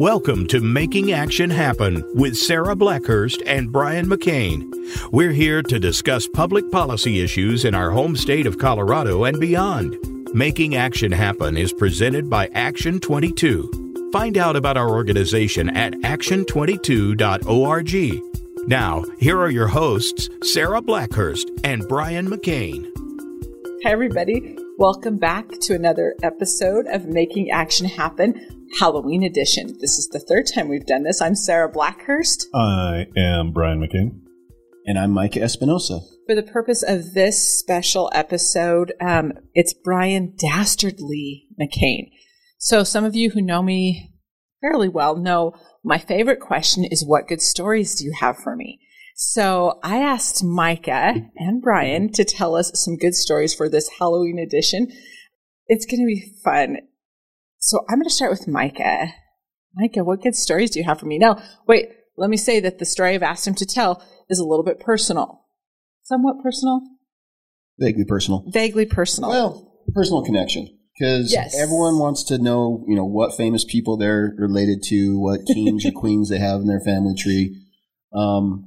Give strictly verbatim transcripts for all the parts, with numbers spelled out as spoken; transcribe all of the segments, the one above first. Welcome to Making Action Happen with Sarah Blackhurst and Brian McCain. We're here to discuss public policy issues in our home state of Colorado and beyond. Making Action Happen is presented by Action twenty-two. Find out about our organization at action twenty-two dot org. Now, here are your hosts, Sarah Blackhurst and Brian McCain. Hi, everybody. Welcome back to another episode of Making Action Happen, Halloween edition. This is the third time we've done this. I'm Sarah Blackhurst. I am Brian McCain. And I'm Micah Espinosa. For the purpose of this special episode, um, it's Brian Dastardly McCain. So some of you who know me fairly well know my favorite question is, what good stories do you have for me? So I asked Micah and Brian to tell us some good stories for this Halloween edition. It's going to be fun. So I'm going to start with Micah. Micah, what good stories do you have for me? Now, wait, let me say that the story I've asked him to tell is a little bit personal. Somewhat personal? Vaguely personal. Vaguely personal. Well, personal connection. Because yes. Everyone wants to know, you know, what famous people they're related to, what kings or queens they have in their family tree. Um,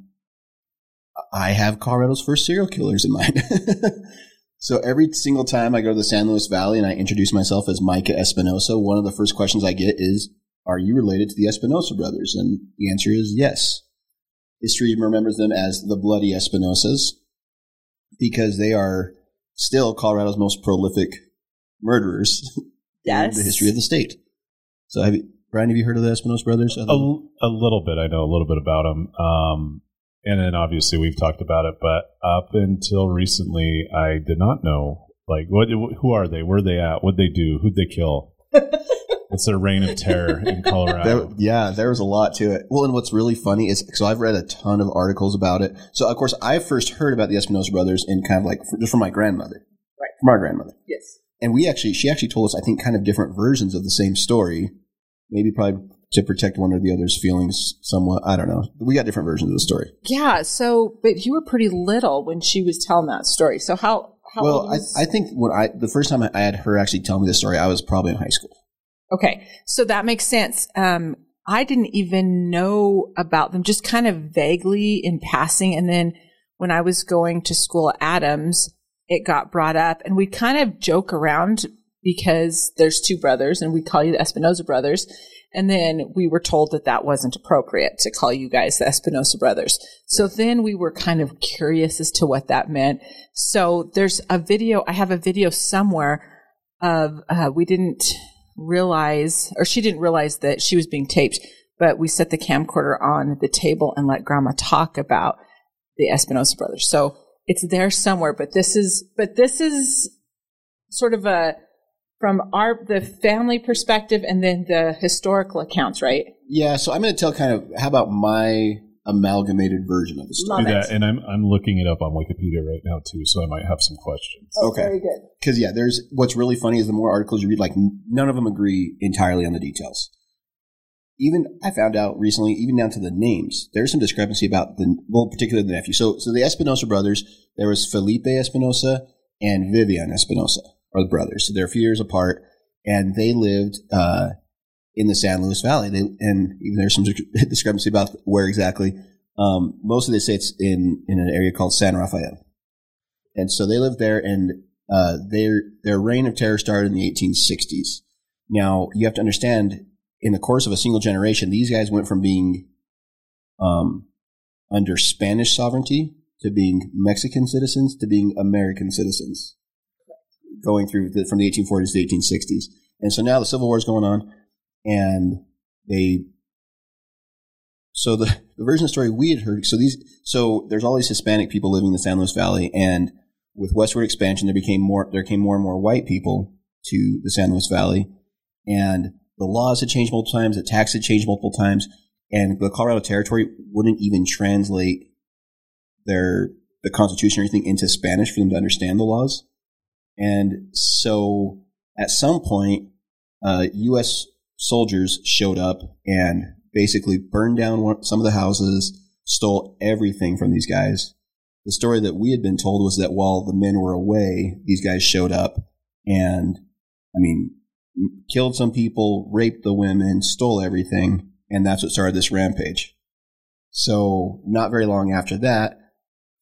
I have Colorado's first serial killers in mind. So every single time I go to the San Luis Valley and I introduce myself as Micah Espinosa, one of the first questions I get is, are you related to the Espinosa brothers? And the answer is yes. History remembers them as the Bloody Espinosas because they are still Colorado's most prolific murderers yes. in the history of the state. So, have you, Brian, have you heard of the Espinosa brothers? A, a little bit. I know a little bit about them. Um And then obviously we've talked about it, but up until recently, I did not know, like, what, who are they? Where are they at? What'd they do? Who'd they kill? It's their reign of terror in Colorado. There, yeah, there was a lot to it. Well, and what's really funny is, so I've read a ton of articles about it. So, of course, I first heard about the Espinosa brothers in kind of like, just from my grandmother. Right. From our grandmother. Yes. And we actually, she actually told us, I think, kind of different versions of the same story. Maybe probably to protect one or the other's feelings somewhat. I don't know. We got different versions of the story. Yeah, so, but you were pretty little when she was telling that story. So how, how well, old was... I, I think when I, the first time I had her actually tell me the story, I was probably in high school. Okay, so that makes sense. Um, I didn't even know about them, just kind of vaguely in passing. And then when I was going to school at Adams, it got brought up. And we kind of joke around because there's two brothers, and we call you the Espinosa brothers. And then we were told that that wasn't appropriate to call you guys the Espinosa brothers. So then we were kind of curious as to what that meant. So there's a video. I have a video somewhere of uh, we didn't realize, or she didn't realize that she was being taped, but we set the camcorder on the table and let Grandma talk about the Espinosa brothers. So it's there somewhere. But this is, but this is sort of a, from our the family perspective and then the historical accounts, right? Yeah, so I'm going to tell kind of, how about my amalgamated version of the story? Love it. Yeah, and I'm I'm looking it up on Wikipedia right now too, so I might have some questions. Oh, okay. Very good. Because, yeah, there's what's really funny is the more articles you read, like, none of them agree entirely on the details. Even, I found out recently, even down to the names, there's some discrepancy about the, well, particularly the nephew. So, so the Espinosa brothers, there was Felipe Espinosa and Vivián Espinosa. Are the brothers. So they're a few years apart, and they lived uh, in the San Luis Valley. They, and even there's some discrepancy about where exactly. Um, most of they say it's in, in an area called San Rafael. And so they lived there, and uh, their their reign of terror started in the eighteen sixties. Now, you have to understand, in the course of a single generation, these guys went from being um, under Spanish sovereignty to being Mexican citizens to being American citizens. Going through the, from the eighteen forties to the eighteen sixties. And so now the Civil War is going on, and they – so the, the version of the story we had heard – so these, so there's all these Hispanic people living in the San Luis Valley, and with westward expansion, there became more there came more and more white people to the San Luis Valley, and the laws had changed multiple times, the tax had changed multiple times, and the Colorado Territory wouldn't even translate their the Constitution or anything into Spanish for them to understand the laws. And so at some point, uh, U S soldiers showed up and basically burned down one, some of the houses, stole everything from these guys. The story that we had been told was that while the men were away, these guys showed up and, I mean, killed some people, raped the women, stole everything, and that's what started this rampage. So not very long after that,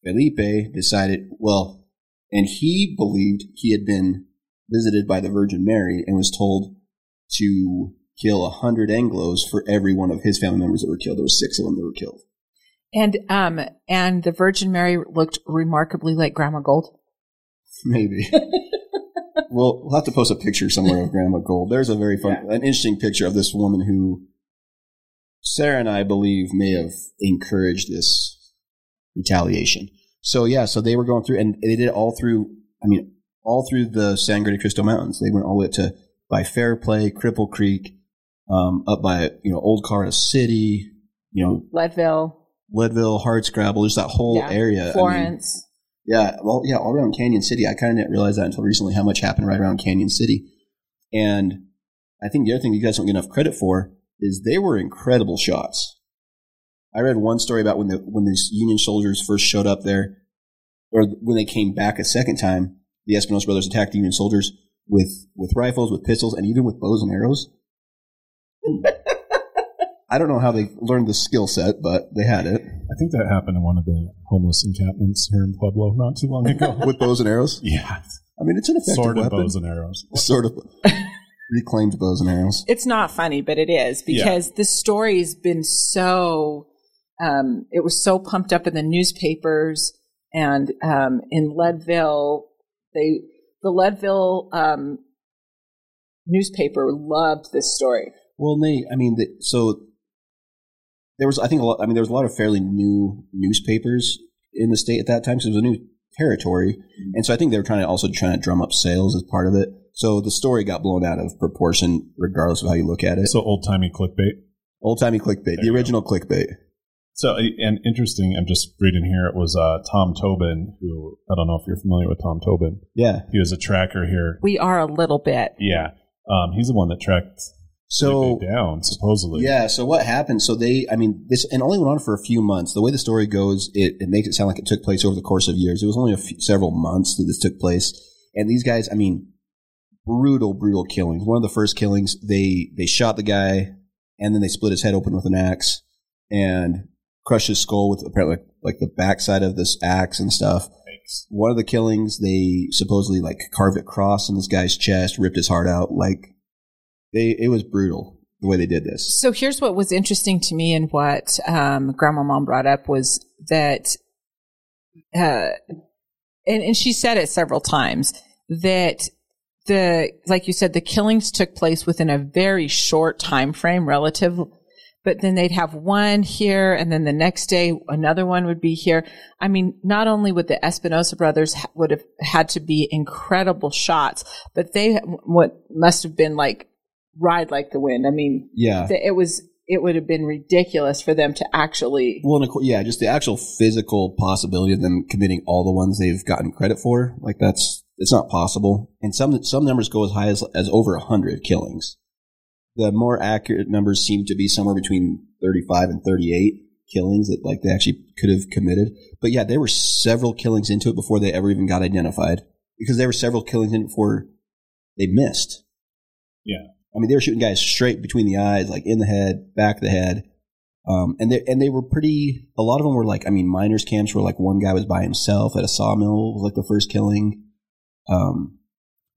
Felipe decided, well, and he believed he had been visited by the Virgin Mary and was told to kill a hundred Anglos for every one of his family members that were killed. There were six of them that were killed. And um, and the Virgin Mary looked remarkably like Grandma Gold? Maybe. Well, we'll have to post a picture somewhere of Grandma Gold. There's a very fun, yeah. an interesting picture of this woman who Sarah and I believe may have encouraged this retaliation. So, yeah, so they were going through, and they did it all through, I mean, all through the Sangre de Cristo Mountains. They went all the way up to, by Fairplay, Cripple Creek, um, up by, you know, Old Cara City, you know. Leadville. Leadville, Hardscrabble, there's that whole yeah. area. Florence. I mean, yeah, well, yeah, all around Canyon City. I kind of didn't realize that until recently how much happened right around Canyon City. And I think the other thing you guys don't get enough credit for is they were incredible shots. I read one story about when the when these Union soldiers first showed up there, or when they came back a second time, the Espinosa brothers attacked the Union soldiers with, with rifles, with pistols, and even with bows and arrows. I don't know how they learned the skill set, but they had it. I think that happened in one of the homeless encampments here in Pueblo not too long ago. With bows and arrows? Yeah. I mean, it's an effective weapon. Sort of bows and arrows. Sort of reclaimed bows and arrows. It's not funny, but it is, because yeah. this story's been so um, – it was so pumped up in the newspapers, and um, in Leadville, they the Leadville um, newspaper loved this story. Well, they – I mean, the, so – There was, I think, a lot. I mean, there was a lot of fairly new newspapers in the state at that time, because it was a new territory, mm-hmm. and so I think they were trying to also trying to drum up sales as part of it. So the story got blown out of proportion, regardless of how you look at it. So old timey clickbait, old timey clickbait, there the original go. clickbait. So, and interesting, I'm just reading here. It was uh, Tom Tobin, who I don't know if you're familiar with Tom Tobin. Yeah, he was a tracker here. We are a little bit. Yeah, um, he's the one that tracked. So down supposedly, yeah. So what happened? So they, I mean, this and only went on for a few months. The way the story goes, it, it makes it sound like it took place over the course of years. It was only a few, several months that this took place. And these guys, I mean, brutal, brutal killings. One of the first killings, they they shot the guy, and then they split his head open with an axe and crushed his skull with apparently like, like the backside of this axe and stuff. Thanks. One of the killings, they supposedly like carved a cross in this guy's chest, ripped his heart out, like. They, it was brutal the way they did this. So here's what was interesting to me, and what um, Grandma Mom brought up was that, uh, and, and she said it several times, that the, like you said, the killings took place within a very short time frame relative, but then they'd have one here, and then the next day another one would be here. I mean, not only would the Espinosa brothers ha- would have had to be incredible shots, but they what must have been like, ride like the wind. I mean, yeah, the, it was. It would have been ridiculous for them to actually. Well, and yeah, just the actual physical possibility of them committing all the ones they've gotten credit for. Like that's it's not possible. And some some numbers go as high as as over a hundred killings. The more accurate numbers seem to be somewhere between thirty-five and thirty-eight killings that like they actually could have committed. But yeah, there were several killings into it before they ever even got identified, because there were several killings in it before they missed. Yeah. I mean, they were shooting guys straight between the eyes, like in the head, back of the head. Um, and they and they were pretty – a lot of them were like – I mean, miners' camps where like one guy was by himself at a sawmill was like the first killing. Um,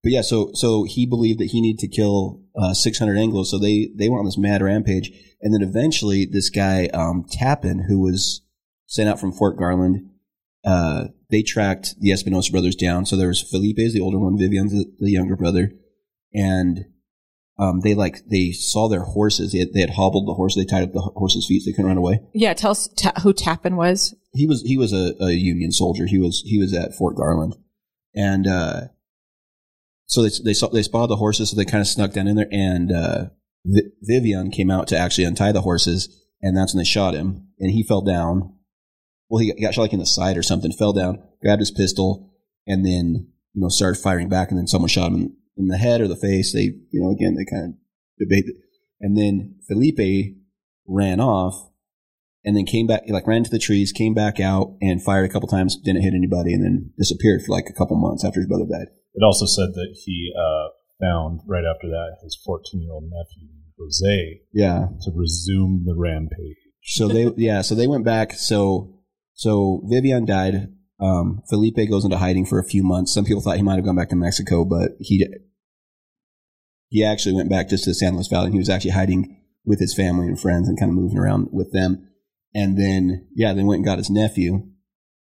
but, yeah, so so he believed that he needed to kill uh, six hundred Anglos. So they, they went on this mad rampage. And then eventually this guy um, Tappan, who was sent out from Fort Garland, uh, they tracked the Espinosa brothers down. So there was Felipe's, the older one, Vivián's, the, the younger brother, and – Um, they like they saw their horses. They had, they had hobbled the horse. They tied up the horse's feet so they couldn't run away. Yeah, tell us ta- who Tappan was. He was he was a, a Union soldier. He was he was at Fort Garland, and uh, so they they saw they spotted the horses. So they kind of snuck down in there, and uh, Vi- Vivián came out to actually untie the horses, and that's when they shot him, and he fell down. Well, he got shot like in the side or something. Fell down, grabbed his pistol, and then you know started firing back, and then someone shot him in the head or the face. They, you know, again, they kind of debate it. And then Felipe ran off and then came back, like ran into the trees, came back out and fired a couple times, didn't hit anybody, and then disappeared for like a couple months after his brother died. It also said that he uh, found right after that his fourteen-year-old nephew, Jose, yeah, to resume the rampage. So they, yeah, so they went back. So, so Vivián died. Um, Felipe goes into hiding for a few months. Some people thought he might have gone back to Mexico, but he he actually went back just to the San Luis Valley. And he was actually hiding with his family and friends and kind of moving around with them. And then, yeah, they went and got his nephew,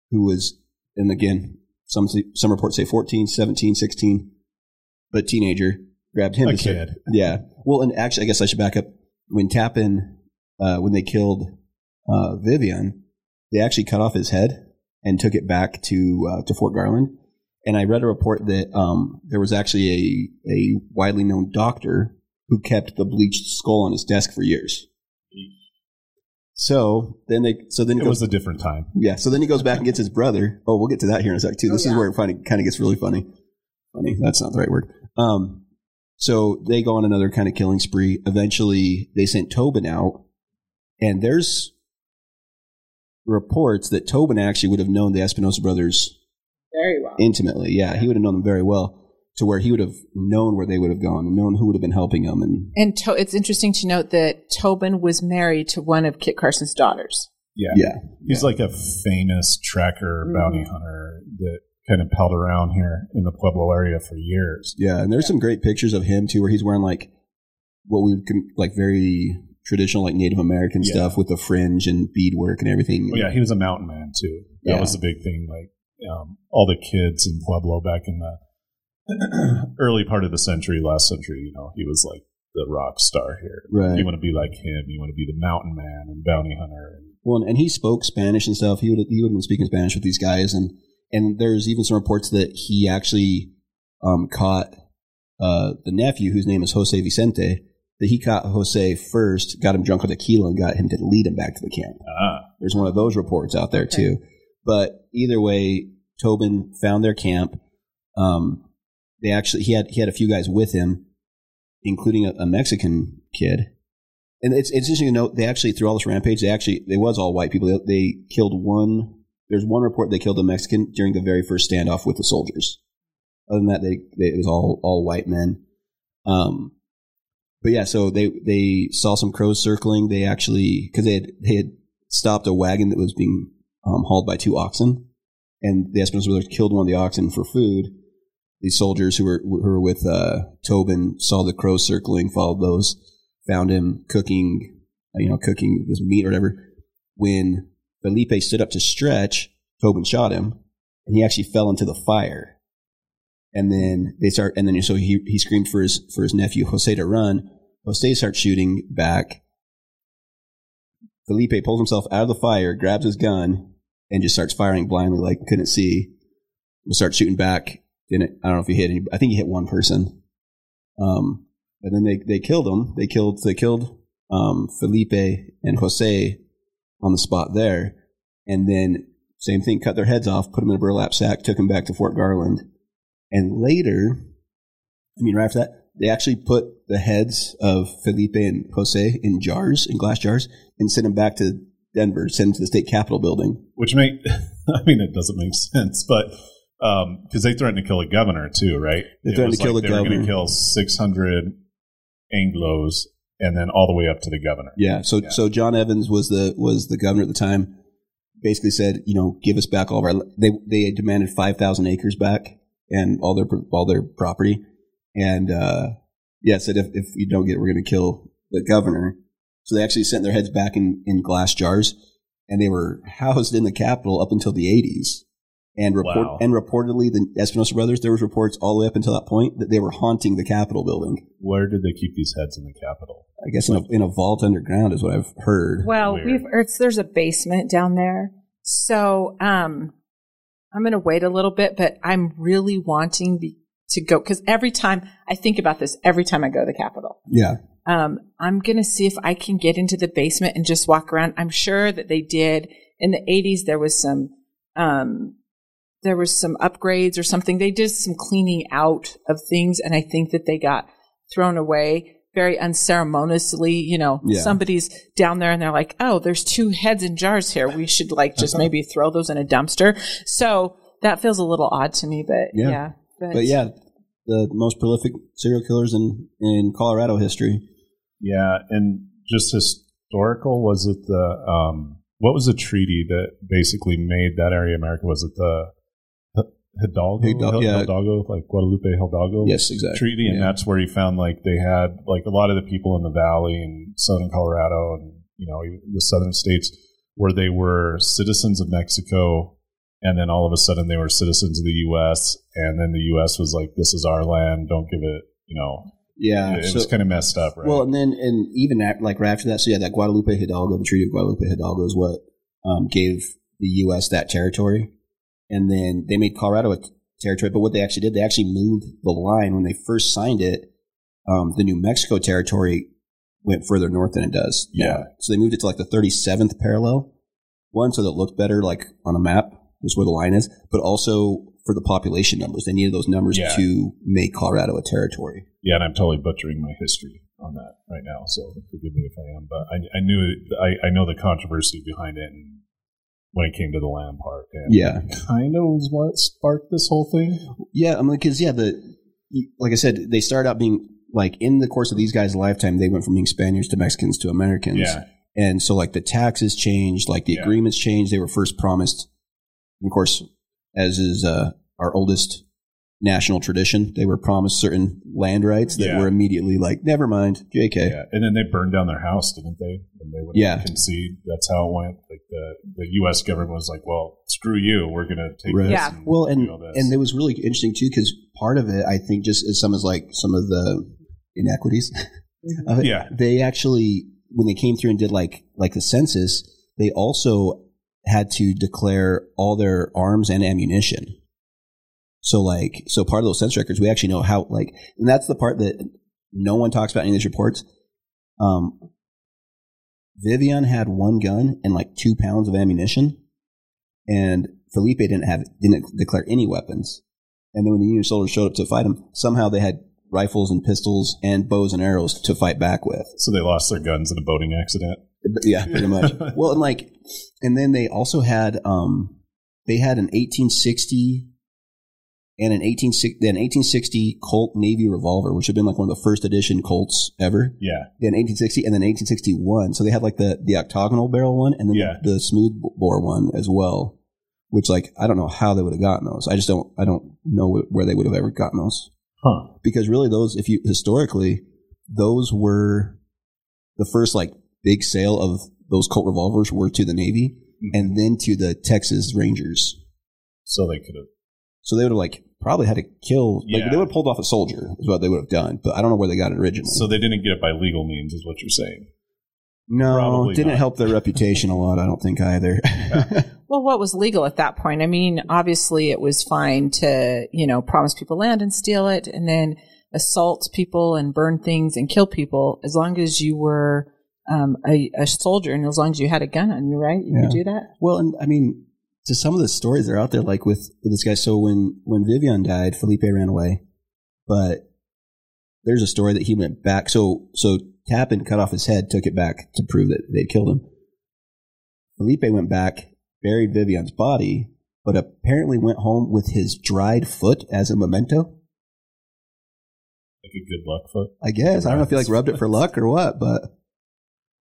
who was, and again, some some reports say fourteen, seventeen, sixteen, but teenager, grabbed him. A kid. Say, yeah. Well, and actually, I guess I should back up. When Tappan, uh, when they killed uh, Vivián, they actually cut off his head and took it back to uh, to Fort Garland. And I read a report that um, there was actually a, a widely known doctor who kept the bleached skull on his desk for years. So then they, so then it, it goes, was a different time. Yeah. So then he goes back and gets his brother. Oh, we'll get to that here in a sec too. This oh, yeah. is where it kind of gets really funny. Funny. That's not the right word. Um, so they go on another kind of killing spree. Eventually they sent Tobin out, and there's reports that Tobin actually would have known the Espinosa brothers very well, intimately. Yeah, yeah. He would have known them very well, to where he would have known where they would have gone and known who would have been helping them. And, and to- it's interesting to note that Tobin was married to one of Kit Carson's daughters. Yeah. yeah. He's yeah. like a famous tracker, mm-hmm. bounty hunter that kind of pelled around here in the Pueblo area for years. Yeah, and there's yeah. some great pictures of him, too, where he's wearing, like, what we would, like, very traditional, like, Native American yeah. stuff with the fringe and beadwork and everything. Well, yeah, he was a mountain man, too. That yeah. was the big thing. Like, um, all the kids in Pueblo back in the early part of the century, last century, you know, he was like the rock star here. Right. You want to be like him. You want to be the mountain man and bounty hunter. And well, and he spoke Spanish and stuff. He would have, he would have been speaking Spanish with these guys. And, and there's even some reports that he actually um, caught uh, the nephew, whose name is Jose Vicente, that he caught Jose first, got him drunk with tequila, and got him to lead him back to the camp. Ah. There's one of those reports out there, okay. too. But either way, Tobin found their camp. Um, They actually, he had he had a few guys with him, including a, a Mexican kid. And it's, it's interesting to note, they actually, through all this rampage, they actually, they was all white people. They, they killed one, there's one report they killed a Mexican during the very first standoff with the soldiers. Other than that, they, they it was all, all white men. Um, but yeah, so they, they saw some crows circling. They actually, because they had, they had stopped a wagon that was being um, hauled by two oxen. And the Espinosa brothers killed one of the oxen for food. These soldiers who were who were with uh, Tobin saw the crows circling, followed those, found him cooking, you know, cooking this meat or whatever. When Felipe stood up to stretch, Tobin shot him, and he actually fell into the fire. And then they start, and then so he he screamed for his for his nephew Jose to run. Jose starts shooting back. Felipe pulls himself out of the fire, grabs his gun, and just starts firing blindly, like couldn't see. We start shooting back. And it, I don't know if he hit any, I think he hit one person. Um, but then they, they killed him. They killed they killed um, Felipe and Jose on the spot there. And then, same thing, cut their heads off, put them in a burlap sack, took them back to Fort Garland. And later, I mean, right after that, they actually put the heads of Felipe and Jose in jars, in glass jars, and sent them back to Denver, sent them to the state capitol building. Which make, I mean, it doesn't make sense, but... Because um, they threatened to kill the governor, too, right? They threatened to kill the governor. They were going to kill six hundred Anglos and then all the way up to the governor. Yeah, so yeah. so John Evans was the was the governor at the time, basically said, you know, give us back all of our... They they demanded five thousand acres back and all their all their property. And, uh, yeah, said, if, if you don't get it, we're going to kill the governor. So they actually sent their heads back in, in glass jars, and they were housed in the Capitol up until the eighties. And report, wow. and reportedly, the Espinosa brothers, there was reports all the way up until that point that they were haunting the Capitol building. Where did they keep these heads in the Capitol? I guess like, in, a, in a vault underground is what I've heard. Well, we've, it's, there's a basement down there. So um, I'm going to wait a little bit, but I'm really wanting be, to go. Because every time I think about this, every time I go to the Capitol. Yeah. Um, I'm going to see if I can get into the basement and just walk around. I'm sure that they did. In the eighties, there was some... Um, There was some upgrades or something. They did some cleaning out of things, and I think that they got thrown away very unceremoniously. You know, yeah. somebody's down there, and they're like, oh, there's two heads in jars here. We should, like, just maybe throw those in a dumpster. So that feels a little odd to me, but yeah. yeah but. but, yeah, the most prolific serial killers in, in Colorado history. Yeah, and just historical, was it the um, what was the treaty that basically made that area America? Was it the Hidalgo, Hidalgo, yeah. Hidalgo, like Guadalupe Hidalgo, yes, exactly. Treaty, and yeah. that's where he found like they had like a lot of the people in the valley and southern Colorado and you know the southern states where they were citizens of Mexico, and then all of a sudden they were citizens of the U S and then the U S was like, "This is our land, don't give it," you know. Yeah, it, so, it was kind of messed up, right? Well, and then and even at, like right after that, so yeah, that Guadalupe Hidalgo, the Treaty of Guadalupe Hidalgo, is what um, gave the U S that territory. And then they made Colorado a territory, but what they actually did, they actually moved the line. When they first signed it, um, the New Mexico territory went further north than it does. Yeah. Now. So they moved it to like the thirty-seventh parallel, one, so that it looked better like on a map, just where the line is, but also for the population numbers. They needed those numbers yeah. to make Colorado a territory. Yeah, and I'm totally butchering my history on that right now, so forgive me if I am. But I, I knew it, I, I know the controversy behind it and when it came to the land part. And yeah. kind of was what sparked this whole thing. Yeah, I mean, because, yeah, the, like I said, they started out being, like, in the course of these guys' lifetime, they went from being Spaniards to Mexicans to Americans. Yeah. And so, like, the taxes changed, like, the yeah. agreements changed. They were first promised, of course, as is uh, our oldest national tradition, they were promised certain land rights that yeah. were immediately like, never mind, J K. Yeah. And then they burned down their house, didn't they? And they would yeah. concede. That's how it went. Like the, the U S government was like, well, screw you. We're going to take right. this. Yeah. And well, and, do all this. And it was really interesting, too, because part of it, I think, just as some is like some of the inequities. of it, yeah. They actually, when they came through and did like like the census, they also had to declare all their arms and ammunition. So like, so part of those census records, we actually know how, like, and that's the part that no one talks about in these reports. Um, Vivián had one gun and like two pounds of ammunition, and Felipe didn't have, didn't declare any weapons. And then when the Union soldiers showed up to fight him, somehow they had rifles and pistols and bows and arrows to fight back with. So they lost their guns in a boating accident. Yeah, pretty much. Well, and like, and then they also had, um, they had an eighteen sixty and an eighteen sixty Colt Navy revolver, which had been like one of the first edition Colts ever. Yeah. In eighteen sixty and then eighteen sixty-one. So they had like the, the octagonal barrel one and then yeah. the, the smooth bore one as well, which like, I don't know how they would have gotten those. I just don't, I don't know where they would have ever gotten those. Huh. Because really those, if you, historically, those were the first like big sale of those Colt revolvers were to the Navy mm-hmm. and then to the Texas Rangers. So they could have. So they would have like probably had to kill. Like yeah. They would have pulled off a soldier is what they would have done. But I don't know where they got it originally. So they didn't get it by legal means is what you're saying. No, probably didn't not. help their reputation a lot. I don't think either. Yeah. Well, what was legal at that point? I mean, obviously it was fine to, you know, promise people land and steal it and then assault people and burn things and kill people as long as you were um, a, a soldier and as long as you had a gun on you, right? You yeah. could do that? Well, and I mean, to some of the stories that are out there, like with, with this guy. So when, when Vivián died, Felipe ran away. But there's a story that he went back. So so Tappan cut off his head, took it back to prove that they'd killed him. Felipe went back, buried Vivian's body, but apparently went home with his dried foot as a memento. Like a good luck foot? I guess. I don't know if you like rubbed it for luck or what, but...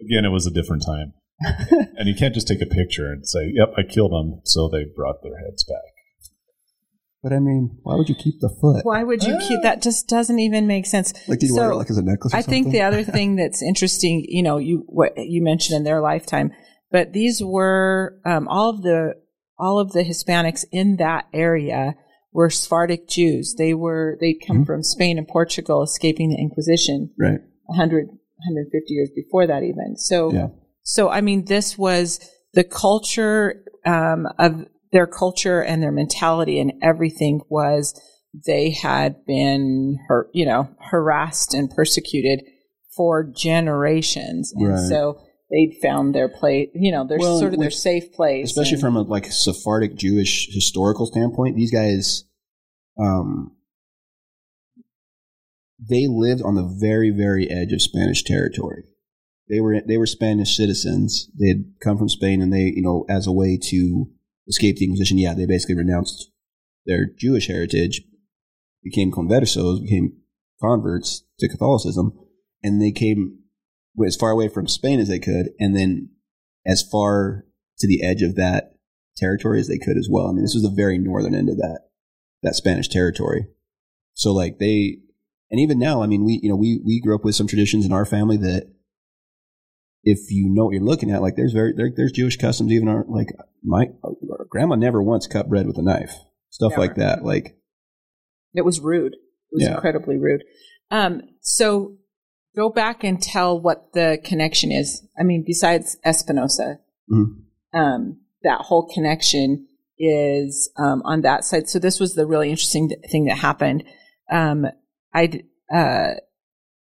Again, it was a different time. And you can't just take a picture and say, yep, I killed them, so they brought their heads back. But I mean, why would you keep the foot? Why would you ah. keep that? Just doesn't even make sense. Like, do you so, wear it like as a necklace or I something? Think the other thing that's interesting, you know, you what you mentioned in their lifetime, but these were um, all of the all of the Hispanics in that area were Sephardic Jews. They were they come mm-hmm. from Spain and Portugal, escaping the Inquisition, right? one hundred, one hundred fifty years before that, even so. Yeah. So, I mean, this was the culture um, of their culture and their mentality and everything was they had been, you know, harassed and persecuted for generations. And right. so they'd found their place, you know, their well, sort of their safe place. Especially and, from a like Sephardic Jewish historical standpoint, these guys, um, they lived on the very, very edge of Spanish territory. They were they were Spanish citizens. They had come from Spain, and they, you know, as a way to escape the Inquisition, yeah, they basically renounced their Jewish heritage, became conversos, became converts to Catholicism, and they came as far away from Spain as they could, and then as far to the edge of that territory as they could as well. I mean, this was the very northern end of that that Spanish territory. So, like, they, and even now, I mean, we, you know, we we grew up with some traditions in our family that, if you know what you're looking at, like, there's very there, there's Jewish customs. Even our, like, my our grandma never once cut bread with a knife, stuff never. like that. Like, it was rude. It was yeah. incredibly rude. Um, so go back and tell what the connection is. I mean, besides Espinosa, mm-hmm. um, that whole connection is um, on that side. So this was the really interesting thing that happened. Um, I'd uh,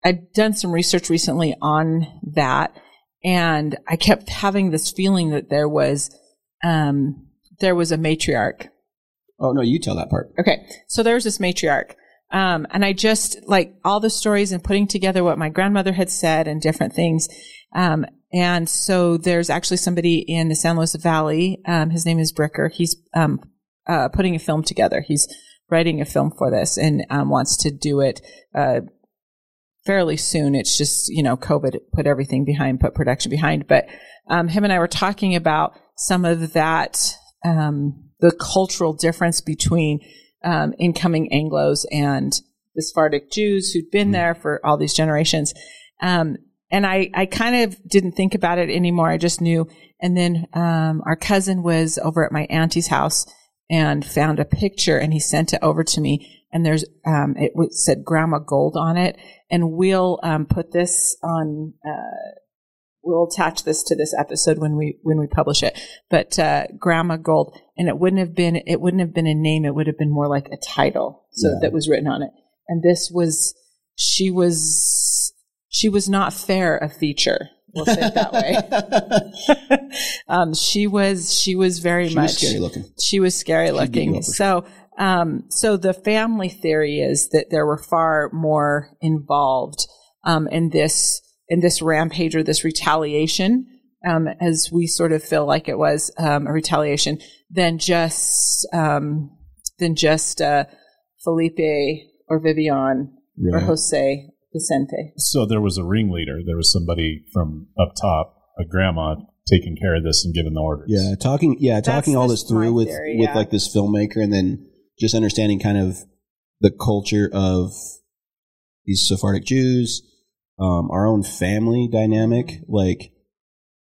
I'd done some research recently on that, and I kept having this feeling that there was um, there was a matriarch. Oh, no, you tell that part. Okay. So there was this matriarch. Um, and I just, like, all the stories and putting together what my grandmother had said and different things. Um, and so there's actually somebody in the San Luis Valley. Um, his name is Bricker. He's um, uh, putting a film together. He's writing a film for this and um, wants to do it uh, fairly soon. It's just, you know, COVID put everything behind, put production behind. But um, him and I were talking about some of that, um, the cultural difference between Um, incoming Anglos and Sephardic Jews who'd been there for all these generations. Um, and I, I kind of didn't think about it anymore. I just knew. And then um, our cousin was over at my auntie's house and found a picture, and he sent it over to me. And there's um, it said Grandma Gold on it. And we'll um, put this on. Uh, we'll attach this to this episode when we when we publish it. But uh, Grandma Gold, and it wouldn't have been it wouldn't have been a name. It would have been more like a title. So yeah. that was written on it. And this was she was she was not fair a feature. We'll say it that way. um, she was she was very she much was scary looking. She was scary she looking. So um, so the family theory is that there were far more involved um, in this. in this rampage or this retaliation, um, as we sort of feel like it was um, a retaliation, than just um, than just uh, Felipe or Vivián yeah. or Jose Vicente. So there was a ringleader. There was somebody from up top, a grandma, taking care of this and giving the orders. Yeah, talking. Yeah, talking That's all this through with theory, with yeah. like this filmmaker, and then just understanding kind of the culture of these Sephardic Jews. Um, our own family dynamic, like,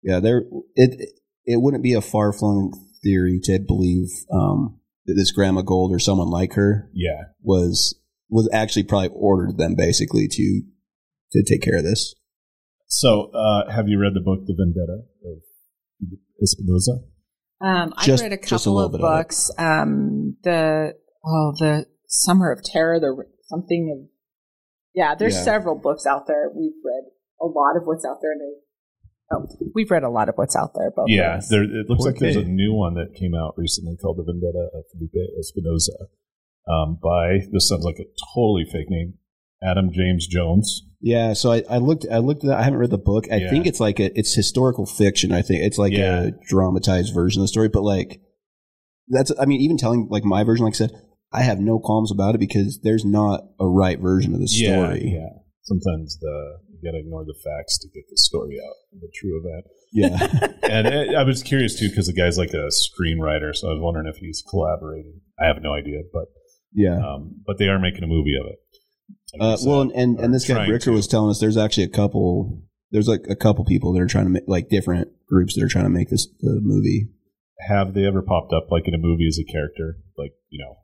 yeah, there it it wouldn't be a far flung theory to believe um, that this Grandma Gold or someone like her, yeah, was was actually probably ordered them basically to to take care of this. So, uh, have you read the book The Vendetta of Espinosa? Um, I just, read a couple a of books. Of um, the oh, the Summer of Terror, the something of. Yeah, there's yeah. several books out there. We've read a lot of what's out there. And oh, we've read a lot of what's out there. Both yeah, there, it looks okay. like there's a new one that came out recently called The Vendetta of Felipe Espinosa um, by, this sounds like a totally fake name, Adam James Jones. Yeah, so I, I looked I looked at that. I haven't read the book. I yeah. think it's like a, it's historical fiction, I think. It's like yeah. a dramatized version of the story. But like, that's, I mean, even telling like my version, like I said, I have no qualms about it because there's not a right version of the story. Yeah, yeah. Sometimes the you got to ignore the facts to get the story out, the true event. Yeah. And it, I was curious, too, because the guy's like a screenwriter, so I was wondering if he's collaborating. I have no idea, but yeah, um, but they are making a movie of it. Uh, well, and, and, and this guy, Bricker, to. was telling us there's actually a couple, there's like a couple people that are trying to make, like different groups that are trying to make this the movie. Have they ever popped up like in a movie as a character? Like, you know.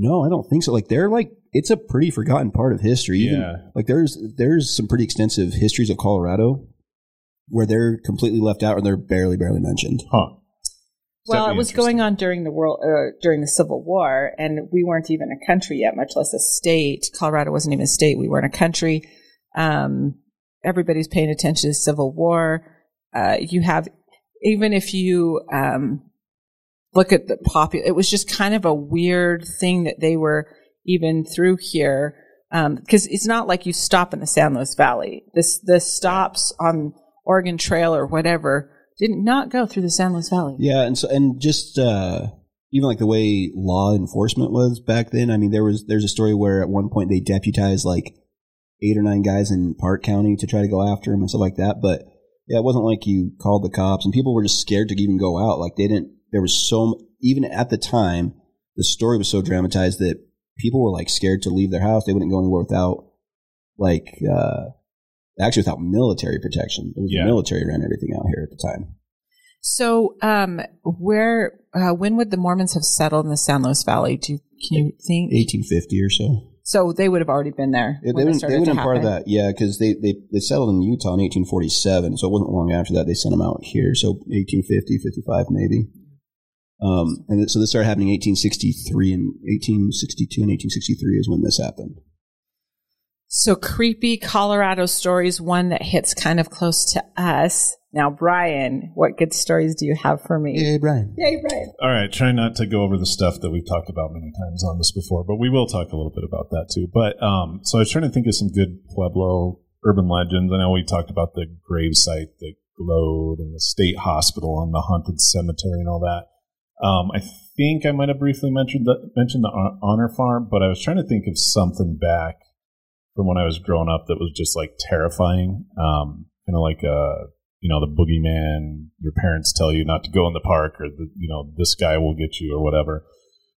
No, I don't think so. Like they're like it's a pretty forgotten part of history. Even, yeah. Like there's there's some pretty extensive histories of Colorado where they're completely left out or they're barely barely mentioned. Huh. Well, it was going on during the world uh, during the Civil War, and we weren't even a country yet, much less a state. Colorado wasn't even a state. We weren't a country. Um, everybody's paying attention to the Civil War. Uh, you have even if you. Um, Look at the popular. It was just kind of a weird thing that they were even through here because um, it's not like you stop in the San Luis Valley. This the stops on Oregon Trail or whatever did not go through the San Luis Valley. Yeah, and so and just uh, even like the way law enforcement was back then. I mean, there was there's a story where at one point they deputized like eight or nine guys in Park County to try to go after him and stuff like that. But yeah, it wasn't like you called the cops, and people were just scared to even go out. Like they didn't. There was so even at the time, the story was so dramatized that people were like scared to leave their house. They wouldn't go anywhere without like uh, actually without military protection. It was yeah. The military ran everything out here at the time. So, um, where, uh, when would the Mormons have settled in the San Luis Valley? Do you, can you think eighteen fifty or so? So they would have already been there. Yeah, they wouldn't, they wouldn't have part of that, yeah, because they, they they settled in Utah in eighteen forty-seven. So it wasn't long after that they sent them out here. So eighteen fifty, fifty-five maybe. Um, and so this started happening in eighteen sixty-three and eighteen sixty-two and eighteen sixty-three is when this happened. So creepy Colorado stories, one that hits kind of close to us. Now, Brian, what good stories do you have for me? Yay, Brian. Yay, Brian. All right, try not to go over the stuff that we've talked about many times on this before, but we will talk a little bit about that too. But um, so I was trying to think of some good Pueblo urban legends. I know we talked about the gravesite that glowed and the state hospital and the haunted cemetery and all that. Um, I think I might have briefly mentioned the, mentioned the Honor Farm, but I was trying to think of something back from when I was growing up that was just like terrifying, um, kind of like a, you know, the boogeyman, your parents tell you not to go in the park, or the, you know, this guy will get you or whatever.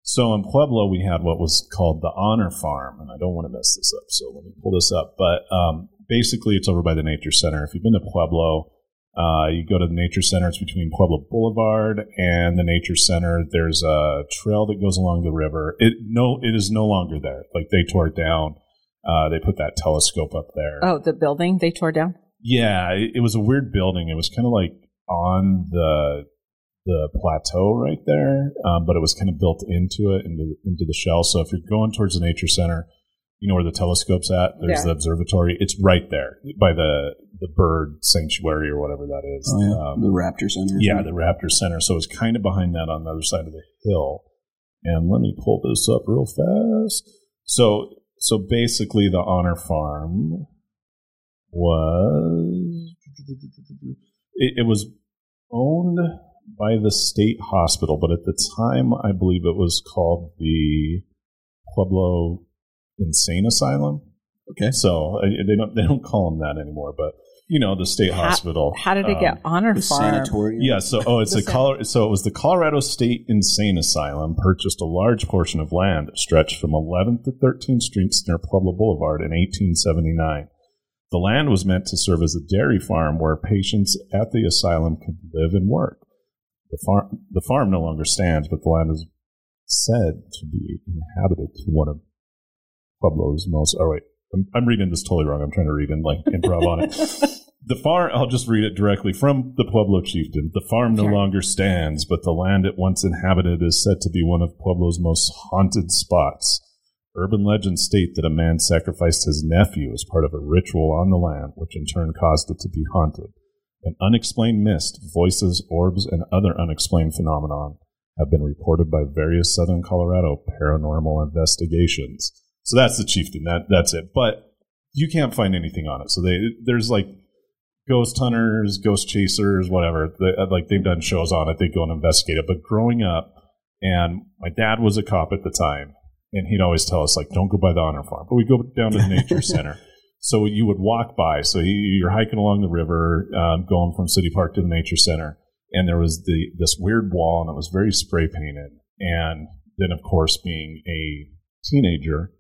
So in Pueblo, we had what was called the Honor Farm, and I don't want to mess this up, so let me pull this up. But um, basically, it's over by the Nature Center. If you've been to Pueblo, uh, you go to the Nature Center. It's between Pueblo Boulevard and the Nature Center. There's a trail that goes along the river. It no, it is no longer there. Like they tore it down. Uh, they put that telescope up there. Oh, the building they tore down? Yeah, it, it was a weird building. It was kind of like on the the plateau right there, um, but it was kind of built into it, into, into the shell. So if you're going towards the Nature Center, you know where the telescope's at. There's yeah. the observatory. It's right there by the, the bird sanctuary or whatever that is. Oh, yeah. um, the Raptor Center. Yeah, the Raptor Center. So it's kind of behind that on the other side of the hill. And let me pull this up real fast. So... So basically, the Honor Farm was, it, it was owned by the state hospital, but at the time, I believe it was called the Pueblo Insane Asylum. Okay. So they don't they don't call them that anymore, but you know, the state how, hospital. How did it get um, Honor the Farm? Sanatorium? Yeah. So oh, it's a Colo- So it was the Colorado State Insane Asylum purchased a large portion of land that stretched from eleventh to thirteenth Streets near Pueblo Boulevard in eighteen seventy-nine. The land was meant to serve as a dairy farm where patients at the asylum could live and work. The farm the farm no longer stands, but the land is said to be inhabited to one of Pueblo's most. Oh wait. I'm, I'm reading this totally wrong. I'm trying to read in like improv on it. The farm, I'll just read it directly from the Pueblo Chieftain. The farm no sure. longer stands, but the land it once inhabited is said to be one of Pueblo's most haunted spots. Urban legends state that a man sacrificed his nephew as part of a ritual on the land, which in turn caused it to be haunted. An unexplained mist, voices, orbs, and other unexplained phenomenon have been reported by various Southern Colorado paranormal investigations. So that's the Chieftain. That that's it. But you can't find anything on it. So they there's like ghost hunters, ghost chasers, whatever. They, like they've done shows on it. They go and investigate it. But growing up, and my dad was a cop at the time, and he'd always tell us like, "Don't go by the Honor Farm." But we go down to the Nature Center. So you would walk by. So you're hiking along the river, um, going from City Park to the Nature Center, and there was the this weird wall, and it was very spray painted. And then, of course, being a teenager.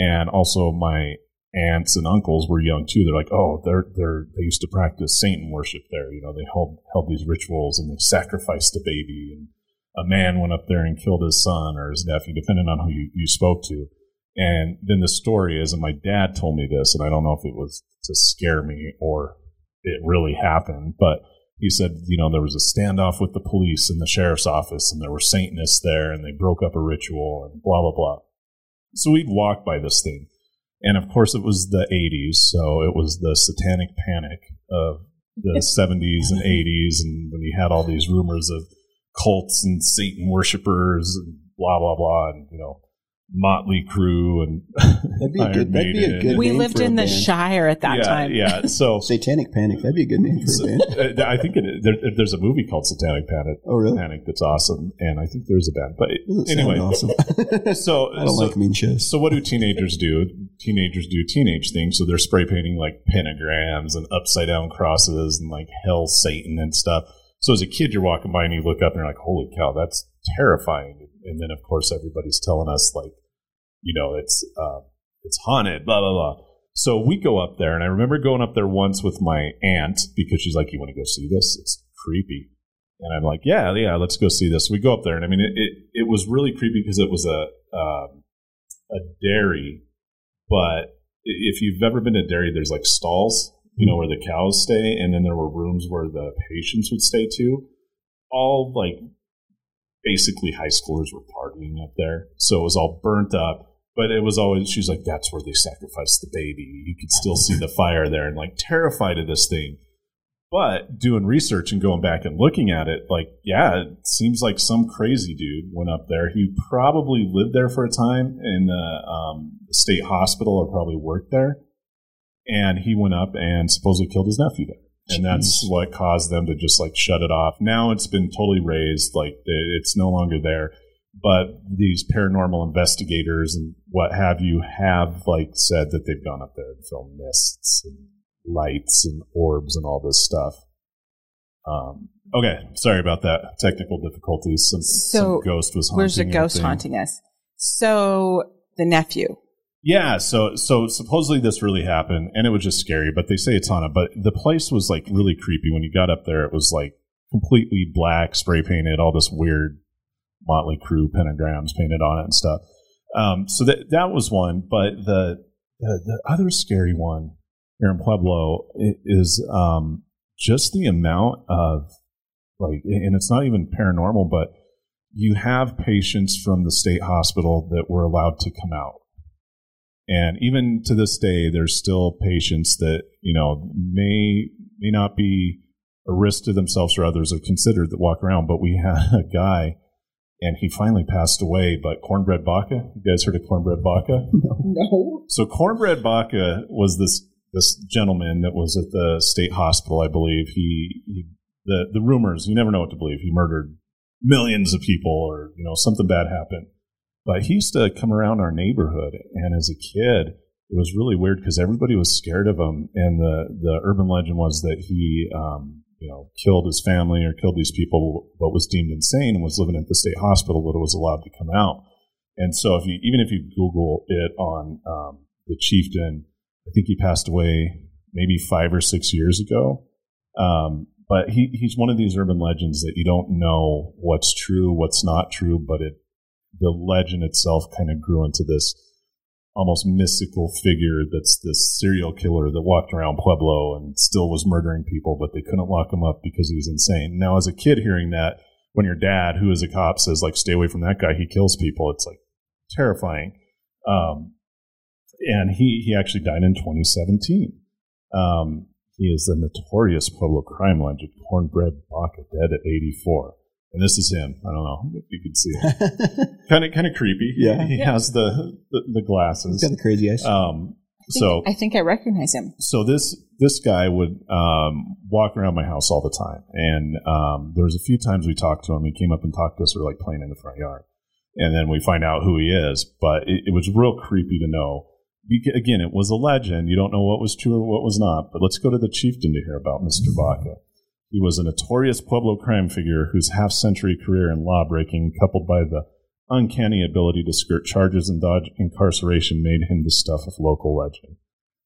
And also my aunts and uncles were young too. They're like, oh, they're they're they used to practice Satan worship there. You know, they held held these rituals and they sacrificed a baby, and a man went up there and killed his son or his nephew, depending on who you, you spoke to. And then the story is, and my dad told me this, and I don't know if it was to scare me or it really happened, but he said, you know, there was a standoff with the police and the sheriff's office, and there were Satanists there, and they broke up a ritual and blah blah blah. So we'd walk by this thing, and of course it was the eighties, so it was the satanic panic of the seventies and eighties, and when you had all these rumors of cults and Satan worshipers and blah, blah, blah, and, you know, Motley Crue and that'd be a good, that'd be a good we name lived for in the band. Shire at that yeah, time. Yeah, so Satanic Panic. That'd be a good name for a band. I think it, there, there's a movie called Satanic Panic. Oh, really? Panic that's awesome, and I think there's a band. But it anyway, awesome. so I don't so, like mean shows. So what do teenagers do? Teenagers do teenage things. So they're spray painting like pentagrams and upside down crosses and like hell, Satan, and stuff. So as a kid, you're walking by and you look up and you're like, "Holy cow, that's terrifying!" And then, of course, everybody's telling us, like, you know, it's uh, it's haunted, blah, blah, blah. So we go up there, and I remember going up there once with my aunt because she's like, you want to go see this? It's creepy. And I'm like, yeah, yeah, let's go see this. So we go up there, and I mean, it, it, it was really creepy because it was a, um, a dairy. But if you've ever been to dairy, there's like stalls, you know, where the cows stay, and then there were rooms where the patients would stay too. All like... basically high schoolers were partying up there. So it was all burnt up. But it was always, she's like, that's where they sacrificed the baby. You could still see the fire there and like terrified of this thing. But doing research and going back and looking at it, like, yeah, it seems like some crazy dude went up there. He probably lived there for a time in the um, state hospital or probably worked there. And he went up and supposedly killed his nephew there. And that's what caused them to just like shut it off. Now it's been totally razed. Like it's no longer there. But these paranormal investigators and what have you have like said that they've gone up there and filmed mists and lights and orbs and all this stuff. Um, okay. Sorry about that. Technical difficulties. Since so some ghost was haunting us. Where's a ghost haunting us? So the nephew. Yeah, so so supposedly this really happened, and it was just scary, but they say it's haunted. But the place was, like, really creepy. When you got up there, it was, like, completely black, spray-painted, all this weird Motley Crue pentagrams painted on it and stuff. Um, so that that was one, but the the, the other scary one here in Pueblo is um, just the amount of, like, and it's not even paranormal, but you have patients from the state hospital that were allowed to come out. And even to this day, there's still patients that, you know, may may not be a risk to themselves or others or considered that walk around. But we had a guy, and he finally passed away, but Cornbread Baca, you guys heard of Cornbread Baca? No. no. So Cornbread Baca was this this gentleman that was at the state hospital, I believe. He, he the, the rumors, you never know what to believe. He murdered millions of people or, you know, something bad happened. But he used to come around our neighborhood, and as a kid, it was really weird because everybody was scared of him. And the, the urban legend was that he, um, you know, killed his family or killed these people, but was deemed insane and was living at the state hospital, but was allowed to come out. And so, if you even if you Google it on um, the Chieftain, I think he passed away maybe five or six years ago. Um, but he he's one of these urban legends that you don't know what's true, what's not true, but it. The legend itself kind of grew into this almost mystical figure that's this serial killer that walked around Pueblo and still was murdering people, but they couldn't lock him up because he was insane. Now, as a kid hearing that, when your dad, who is a cop, says, like, stay away from that guy, he kills people, it's, like, terrifying. Um, and he, he actually died in twenty seventeen. Um, he is the notorious Pueblo crime legend, Cornbread Baca, dead at eighty-four. And this is him. I don't know if you can see him. kind of, kind of creepy. Yeah, he yeah. has the, the the glasses. He's got the crazy eyes. Um, I think, so I think I recognize him. So this this guy would um, walk around my house all the time, and um, there was a few times we talked to him. He came up and talked to us. We were like playing in the front yard, and then we find out who he is. But it, it was real creepy to know. Again, it was a legend. You don't know what was true or what was not. But let's go to the Chieftain to hear about Mister Baca. He was a notorious Pueblo crime figure whose half-century career in lawbreaking, coupled by the uncanny ability to skirt charges and dodge incarceration, made him the stuff of local legend.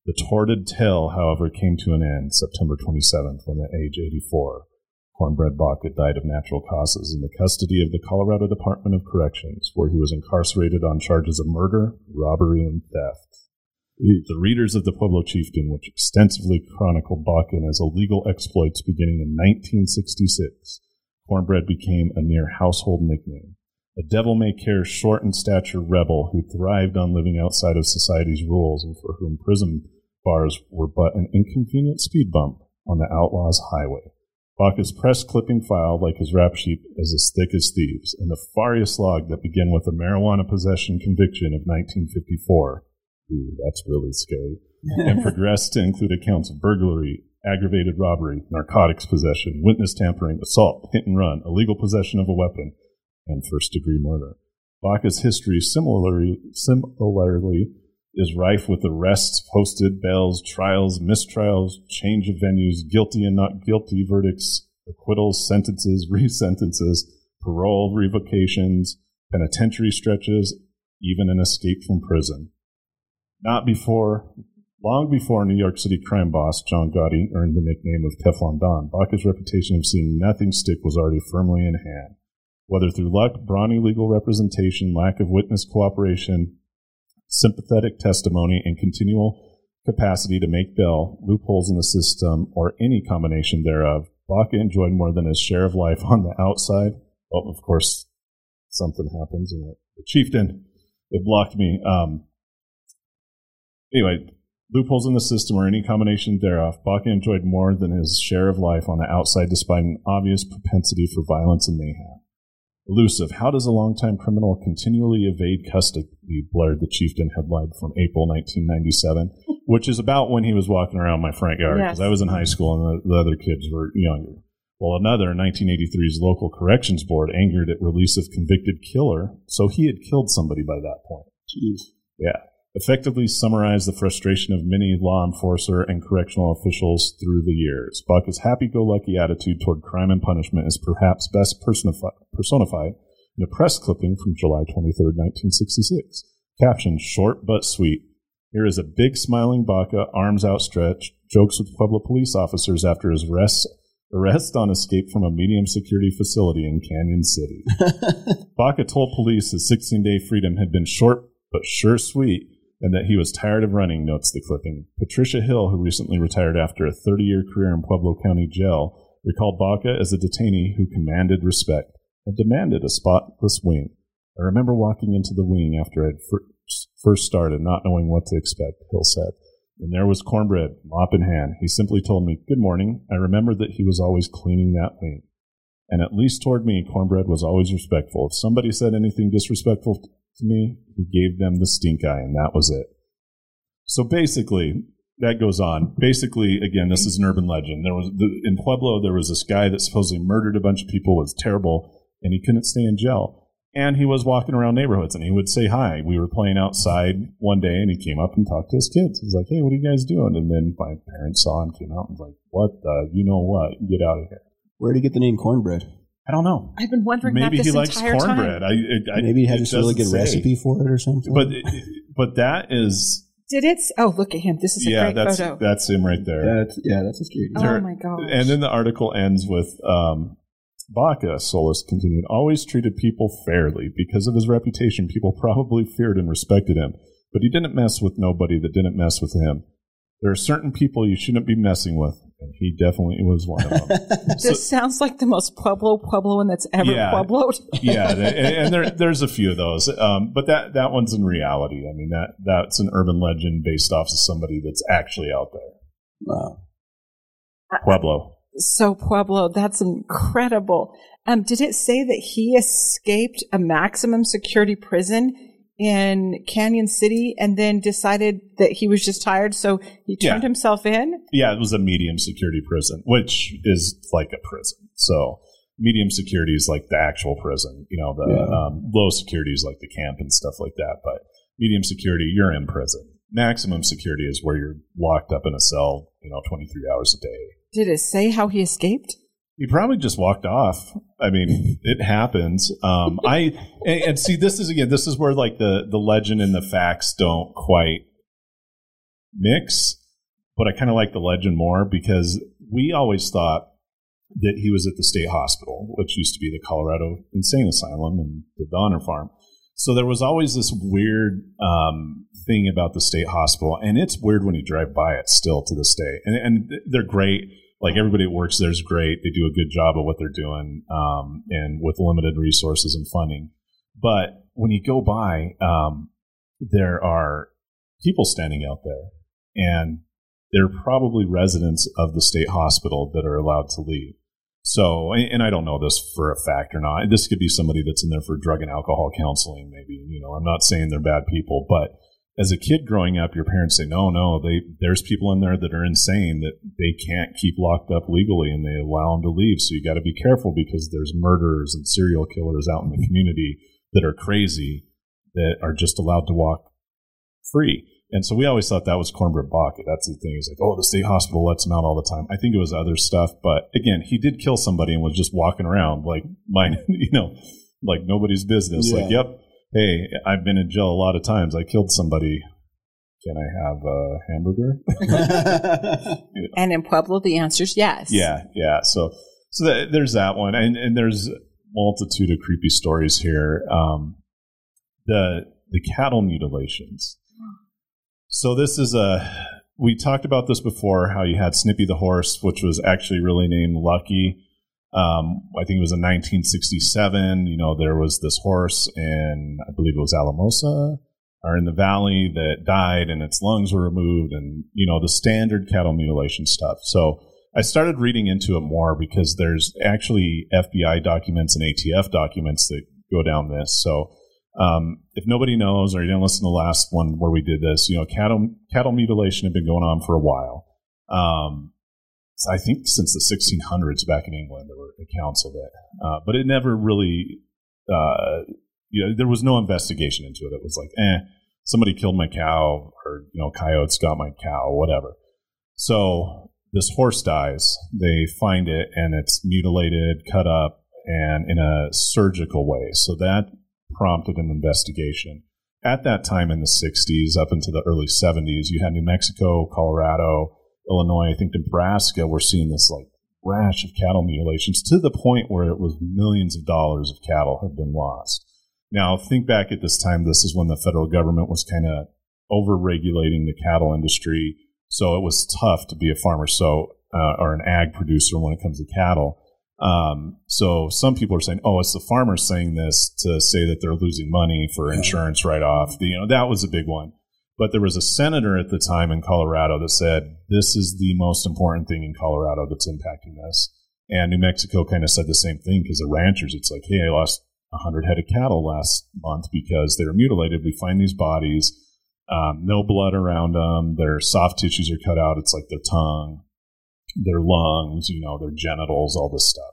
The torrid tale, however, came to an end September twenty-seventh when, at age eighty-four, Cornbread Baca died of natural causes in the custody of the Colorado Department of Corrections, where he was incarcerated on charges of murder, robbery, and theft. The readers of the Pueblo Chieftain, which extensively chronicled Baca and his illegal exploits beginning in nineteen sixty-six, Cornbread became a near household nickname. A devil-may-care, short-in-stature rebel who thrived on living outside of society's rules and for whom prison bars were but an inconvenient speed bump on the outlaw's highway. Baca's press clipping file, like his rap sheet, is as thick as thieves, and the nefarious log that began with a marijuana possession conviction of nineteen fifty-four, ooh, that's really scary, and progressed to include accounts of burglary, aggravated robbery, narcotics possession, witness tampering, assault, hit and run, illegal possession of a weapon, and first-degree murder. Baca's history similarly, similarly is rife with arrests, posted bails, trials, mistrials, change of venues, guilty and not guilty verdicts, acquittals, sentences, resentences, parole revocations, penitentiary stretches, even an escape from prison. Not before, long before New York City crime boss John Gotti earned the nickname of Teflon Don, Baca's reputation of seeing nothing stick was already firmly in hand. Whether through luck, brawny legal representation, lack of witness cooperation, sympathetic testimony, and continual capacity to make bail, loopholes in the system, or any combination thereof, Baca enjoyed more than his share of life on the outside. Oh, of course, something happens, and the chieftain, it blocked me. Um, anyway, loopholes in the system or any combination thereof, Baca enjoyed more than his share of life on the outside despite an obvious propensity for violence and mayhem. Elusive. How does a longtime criminal continually evade custody? Blared the chieftain headline from April nineteen ninety-seven, which is about when he was walking around my front yard, because yes. I was in high school and the, the other kids were younger. Well, another, nineteen eighty-three's local corrections board angered at release of convicted killer, so he had killed somebody by that point. Jeez. Yeah. Effectively summarized the frustration of many law enforcer and correctional officials through the years. Baca's happy-go-lucky attitude toward crime and punishment is perhaps best personified in a press clipping from July twenty-third, nineteen sixty-six. Caption, short but sweet. Here is a big smiling Baca, arms outstretched, jokes with Pueblo police officers after his arrest, arrest on escape from a medium security facility in Canyon City. Baca told police his sixteen-day freedom had been short but sure sweet, and that he was tired of running, notes the clipping. Patricia Hill, who recently retired after a thirty-year career in Pueblo County Jail, recalled Baca as a detainee who commanded respect and demanded a spotless wing. I remember walking into the wing after I'd first, first started, not knowing what to expect, Hill said. And there was Cornbread, mop in hand. He simply told me, good morning. I remembered that he was always cleaning that wing. And at least toward me, Cornbread was always respectful. If somebody said anything disrespectful to me, he gave them the stink eye, and that was it. So basically, that goes on. Basically, again, this is an urban legend. There was in Pueblo, there was this guy that supposedly murdered a bunch of people, was terrible, and he couldn't stay in jail. And he was walking around neighborhoods, and he would say hi. We were playing outside one day, and he came up and talked to his kids. He was like, hey, what are you guys doing? And then my parents saw him, came out, and was like, what the, you know what, get out of here. Where did he get the name Cornbread? I don't know. I've been wondering maybe that this entire time. Maybe he likes cornbread. I, it, I, maybe he had just a really good say. recipe for it or something. But but that is... Did it... Oh, look at him. This is a yeah, great that's, photo. That's him right there. That's, yeah, that's a scary dude. Oh, my gosh. And then the article ends with, um, Baca, Solis continued, always treated people fairly. Because of his reputation, people probably feared and respected him. But he didn't mess with nobody that didn't mess with him. There are certain people you shouldn't be messing with. And he definitely was one of them. This so, sounds like the most Pueblo Puebloan that's ever yeah, Puebloed. yeah, they, and there, there's a few of those. Um, but that, that one's in reality. I mean, that that's an urban legend based off of somebody that's actually out there. Wow. Pueblo. Uh, so Pueblo, that's incredible. Um, did it say that he escaped a maximum security prison in Canyon City and then decided that he was just tired, so he turned yeah. himself in? Yeah, it was a medium security prison, which is like a prison. So medium security is like the actual prison. You know, the yeah. um, low security is like the camp and stuff like that. But medium security, you're in prison. Maximum security is where you're locked up in a cell, you know, twenty-three hours a day. Did it say how he escaped? He probably just walked off. I mean, it happens. Um, I and, and see, this is again, this is where like the, the legend and the facts don't quite mix. But I kind of like the legend more because we always thought that he was at the state hospital, which used to be the Colorado Insane Asylum and the Honor Farm. So there was always this weird um, thing about the state hospital, and it's weird when you drive by it still to this day. And, and they're great. Like, everybody that works there is great. They do a good job of what they're doing, um, and with limited resources and funding. But when you go by, um, there are people standing out there, and they're probably residents of the state hospital that are allowed to leave. So, and I don't know this for a fact or not. This could be somebody that's in there for drug and alcohol counseling, maybe. You know, I'm not saying they're bad people, but as a kid growing up, your parents say, no, no, they, there's people in there that are insane that they can't keep locked up legally, and they allow them to leave. So you got to be careful because there's murderers and serial killers out in the community that are crazy that are just allowed to walk free. And so we always thought that was Cornbread Baca. That's the thing. He's like, oh, the state hospital lets him out all the time. I think it was other stuff. But, again, he did kill somebody and was just walking around like, mine, you know, like nobody's business. Yeah. Like, yep, hey, I've been in jail a lot of times. I killed somebody. Can I have a hamburger? You know. And in Pueblo, the answer is yes. Yeah, yeah. So so that, there's that one. And, and there's a multitude of creepy stories here. Um, the the cattle mutilations. So this is a, we talked about this before, how you had Snippy the horse, which was actually really named Lucky. Um, I think it was in nineteen sixty-seven, you know, there was this horse in, I believe it was Alamosa, or in the valley, that died and its lungs were removed and, you know, the standard cattle mutilation stuff. So I started reading into it more because there's actually F B I documents and A T F documents that go down this. So Um, if nobody knows, or you didn't listen to the last one where we did this, you know, cattle cattle mutilation had been going on for a while. Um, I think since the sixteen hundreds back in England, there were accounts of it. Uh, but it never really, uh, you know, there was no investigation into it. It was like, eh, somebody killed my cow, or, you know, coyotes got my cow, whatever. So this horse dies. They find it, and it's mutilated, cut up, and in a surgical way. So that prompted an investigation. At that time in the sixties, up into the early seventies, you had New Mexico, Colorado, Illinois, I think Nebraska, were seeing this like rash of cattle mutilations to the point where it was millions of dollars of cattle had been lost. Now, think back at this time, this is when the federal government was kind of over-regulating the cattle industry, so it was tough to be a farmer so uh, or an ag producer when it comes to cattle. Um, so some people are saying, oh, it's the farmers saying this to say that they're losing money for insurance write-off. You know, that was a big one. But there was a senator at the time in Colorado that said, this is the most important thing in Colorado that's impacting us. And New Mexico kind of said the same thing because the ranchers, it's like, hey, I lost one hundred head of cattle last month because they were mutilated. We find these bodies, um, no blood around them. Their soft tissues are cut out. It's like their tongue, their lungs, you know, their genitals, all this stuff.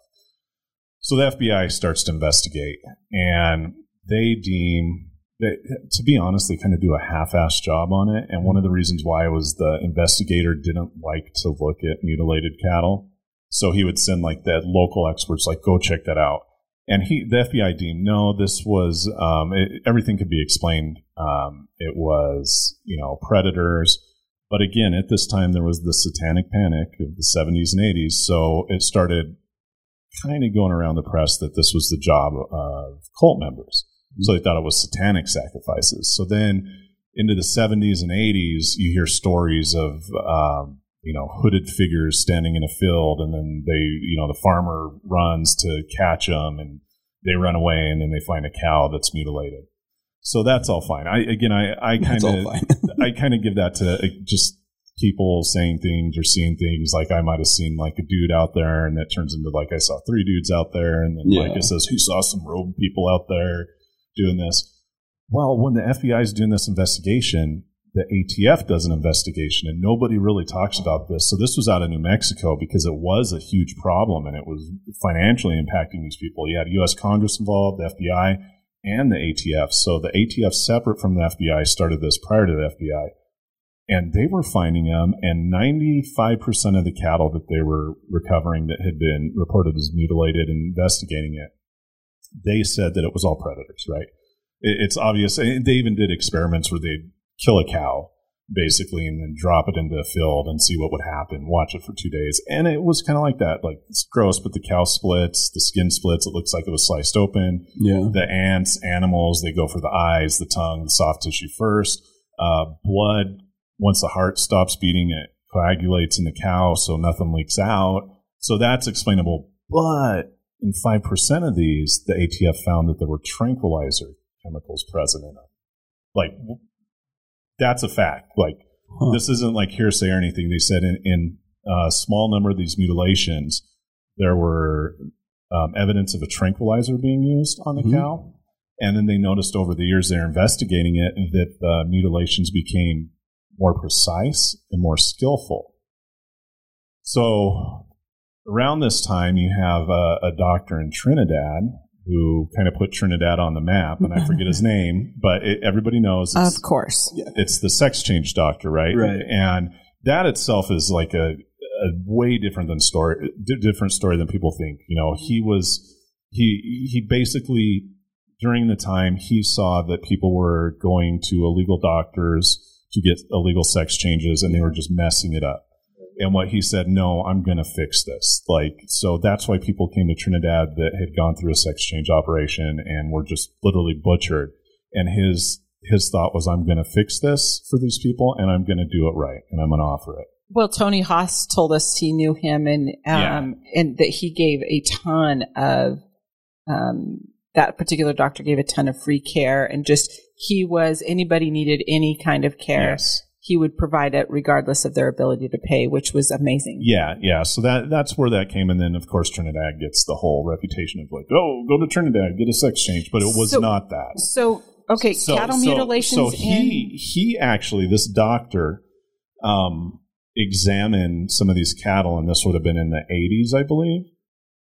So the F B I starts to investigate, and they deem, they, to be honest, they kind of do a half-assed job on it. And one of the reasons why was the investigator didn't like to look at mutilated cattle. So he would send like the local experts, like, go check that out. And he, the F B I deemed, no, this was, um, it, everything could be explained. Um, it was, you know, predators. But again, at this time, there was the satanic panic of the seventies and eighties, so it started kind of going around the press that this was the job of cult members. So they thought it was satanic sacrifices. So then into the seventies and eighties, you hear stories of, um, you know, hooded figures standing in a field, and then they, you know, the farmer runs to catch them, and they run away, and then they find a cow that's mutilated. So that's all fine. I again, I kind of, I kind of give that to just people saying things or seeing things. Like, I might have seen like a dude out there, and that turns into like, I saw three dudes out there, and then yeah. Like it says, who saw some rogue people out there doing this? Well, when the F B I is doing this investigation, the A T F does an investigation, and nobody really talks about this. So this was out of New Mexico because it was a huge problem, and it was financially impacting these people. You had U S Congress involved, the F B I. And the A T F. So the A T F, separate from the F B I, started this prior to the F B I. And they were finding them, and ninety-five percent of the cattle that they were recovering that had been reported as mutilated and investigating it, they said that it was all predators, right? It's obvious. They even did experiments where they'd kill a cow, basically, and then drop it into a field and see what would happen, watch it for two days. And it was kind of like that. Like, it's gross, but the cow splits, the skin splits. It looks like it was sliced open. Yeah. The ants, animals, they go for the eyes, the tongue, the soft tissue first. Uh, blood, once the heart stops beating, it coagulates in the cow, so nothing leaks out. So that's explainable. But in five percent of these, the A T F found that there were tranquilizer chemicals present in them. Like, that's a fact. Like, huh. This isn't like hearsay or anything. They said in, in a small number of these mutilations, There were um, evidence of a tranquilizer being used on the mm-hmm. cow. And then they noticed over the years they're investigating it that the uh, mutilations became more precise and more skillful. So around this time, you have a, a doctor in Trinidad who kind of put Trinidad on the map, and I forget his name, but it, everybody knows. It's, of course. It's the sex change doctor, right? Right. And that itself is like a, a way different than story, different story than people think. You know, he was, he he basically... During the time, he saw that people were going to illegal doctors to get illegal sex changes, and they were just messing it up. And what he said, no, I'm going to fix this. Like, so that's why people came to Trinidad that had gone through a sex change operation and were just literally butchered. And his his thought was, I'm going to fix this for these people, and I'm going to do it right, and I'm going to offer it. Well, Tony Haas told us he knew him, and um, yeah. and that he gave a ton of... Um, that particular doctor gave a ton of free care, and just he was, anybody needed any kind of care, yes. he would provide it regardless of their ability to pay, which was amazing. Yeah, yeah. So that that's where that came. And then, of course, Trinidad gets the whole reputation of like, oh, go to Trinidad, get a sex change. But it was so, not that. So, okay, so, cattle so, mutilations. So he, he actually, this doctor, um, examined some of these cattle, and this would have been in the eighties, I believe.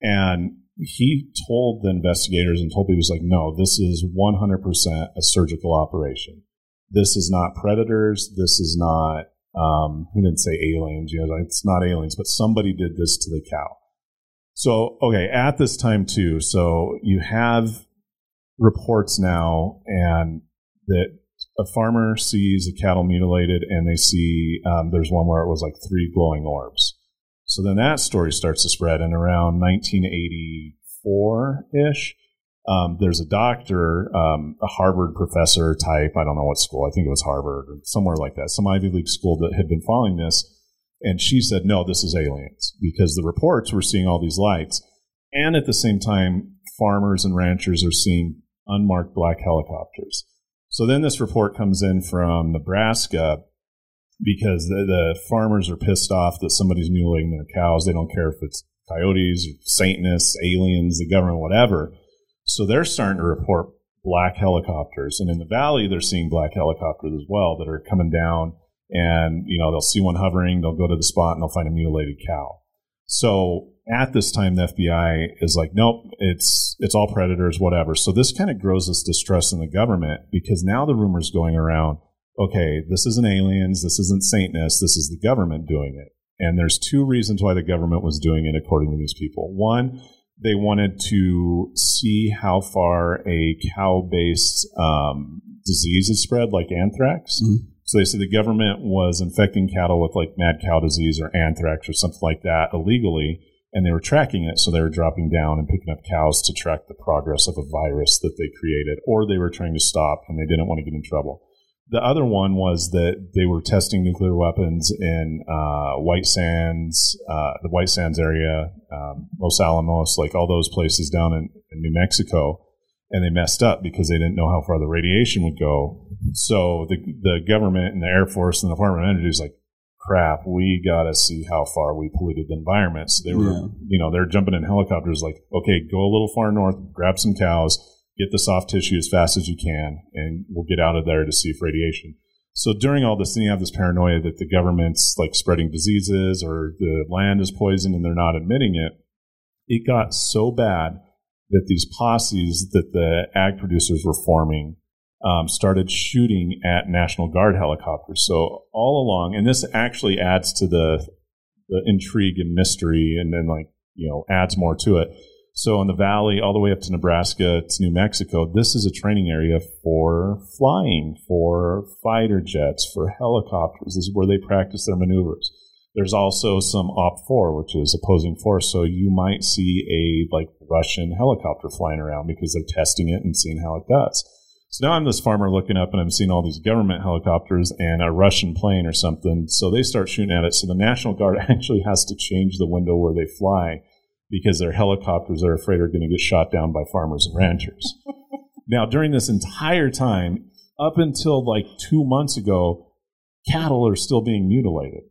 And he told the investigators and told people, he was like, no, this is one hundred percent a surgical operation. This is not predators. This is not, um, he didn't say aliens. You know, it's not aliens, but somebody did this to the cow. So, okay, at this time too, so you have reports now and that a farmer sees a cattle mutilated and they see, um, there's one where it was like three glowing orbs. So then that story starts to spread, and around nineteen eighty-four-ish, um, there's a doctor, um, a Harvard professor type, I don't know what school, I think it was Harvard, or somewhere like that, some Ivy League school that had been following this, and she said, no, this is aliens, because the reports were seeing all these lights, and at the same time, farmers and ranchers are seeing unmarked black helicopters. So then this report comes in from Nebraska, because the, the farmers are pissed off that somebody's mutilating their cows. They don't care if it's coyotes, Satanists, aliens, the government, whatever. So they're starting to report black helicopters. And in the valley, they're seeing black helicopters as well that are coming down. And, you know, they'll see one hovering. They'll go to the spot, and they'll find a mutilated cow. So at this time, the F B I is like, nope, it's it's all predators, whatever. So this kind of grows this distrust in the government, because now the rumor's going around, okay, this isn't aliens, this isn't Satanists, this is the government doing it. And there's two reasons why the government was doing it, according to these people. One, they wanted to see how far a cow-based um, disease is spread, like anthrax. Mm-hmm. So they said the government was infecting cattle with like mad cow disease or anthrax or something like that illegally, and they were tracking it, so they were dropping down and picking up cows to track the progress of a virus that they created, or they were trying to stop, and they didn't want to get in trouble. The other one was that they were testing nuclear weapons in uh, White Sands, uh, the White Sands area, um, Los Alamos, like all those places down in, in New Mexico, and they messed up because they didn't know how far the radiation would go. So the the government and the Air Force and the Department of Energy is like, crap, we got to see how far we polluted the environment. So they were, yeah. you know, they're jumping in helicopters like, okay, go a little far north, grab some cows, get the soft tissue as fast as you can, and we'll get out of there to see if radiation. So during all this, then you have this paranoia that the government's like spreading diseases or the land is poisoned and they're not admitting it. It got so bad that these posses that the ag producers were forming um, started shooting at National Guard helicopters. So all along, and this actually adds to the, the intrigue and mystery, and then like, you know, adds more to it. So in the valley, all the way up to Nebraska, to New Mexico, this is a training area for flying, for fighter jets, for helicopters. This is where they practice their maneuvers. There's also some Op four, which is opposing force. So you might see a like Russian helicopter flying around because they're testing it and seeing how it does. So now I'm this farmer looking up, and I'm seeing all these government helicopters and a Russian plane or something. So they start shooting at it. So the National Guard actually has to change the window where they fly, because their helicopters are afraid are going to get shot down by farmers and ranchers. Now, during this entire time, up until like two months ago, cattle are still being mutilated.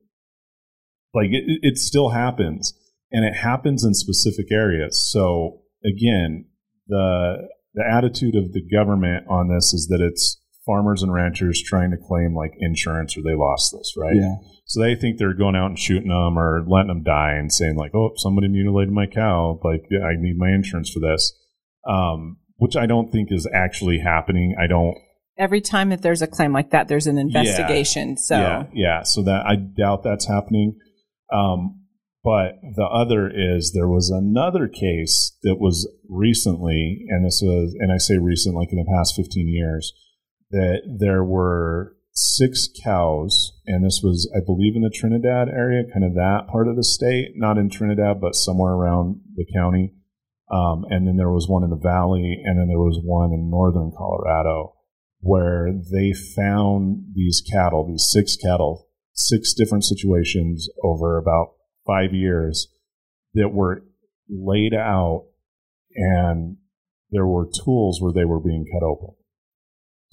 Like, it, it still happens. and it happens in specific areas. So again, the the attitude of the government on this is that it's farmers and ranchers trying to claim like insurance or they lost this, right? Yeah. So they think they're going out and shooting them or letting them die and saying like, oh, somebody mutilated my cow. Like, yeah, I need my insurance for this, um, which I don't think is actually happening. I don't. Every time that there's a claim like that, there's an investigation. Yeah, so yeah, yeah. So that I doubt that's happening. Um, but the other is there was another case that was recently, and this was, and I say recent, like in the past fifteen years, that there were six cows, and this was, I believe, in the Trinidad area, kind of that part of the state, not in Trinidad, but somewhere around the county. Um, and then there was one in the valley, and then there was one in northern Colorado, where they found these cattle, these six cattle, six different situations over about five years that were laid out, and there were tools where they were being cut open.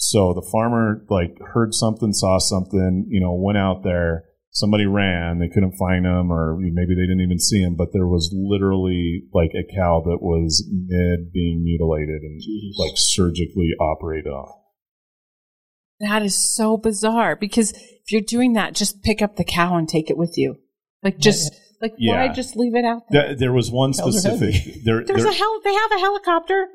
So the farmer like heard something, saw something, you know, went out there, somebody ran, they couldn't find him, or maybe they didn't even see him, but there was literally like a cow that was mid being mutilated and Jeez. like surgically operated on. That is so bizarre, because if you're doing that, just pick up the cow and take it with you. Like, just like yeah. why just leave it out there? There, there was one specific. there, There's there, a hel- they have a helicopter.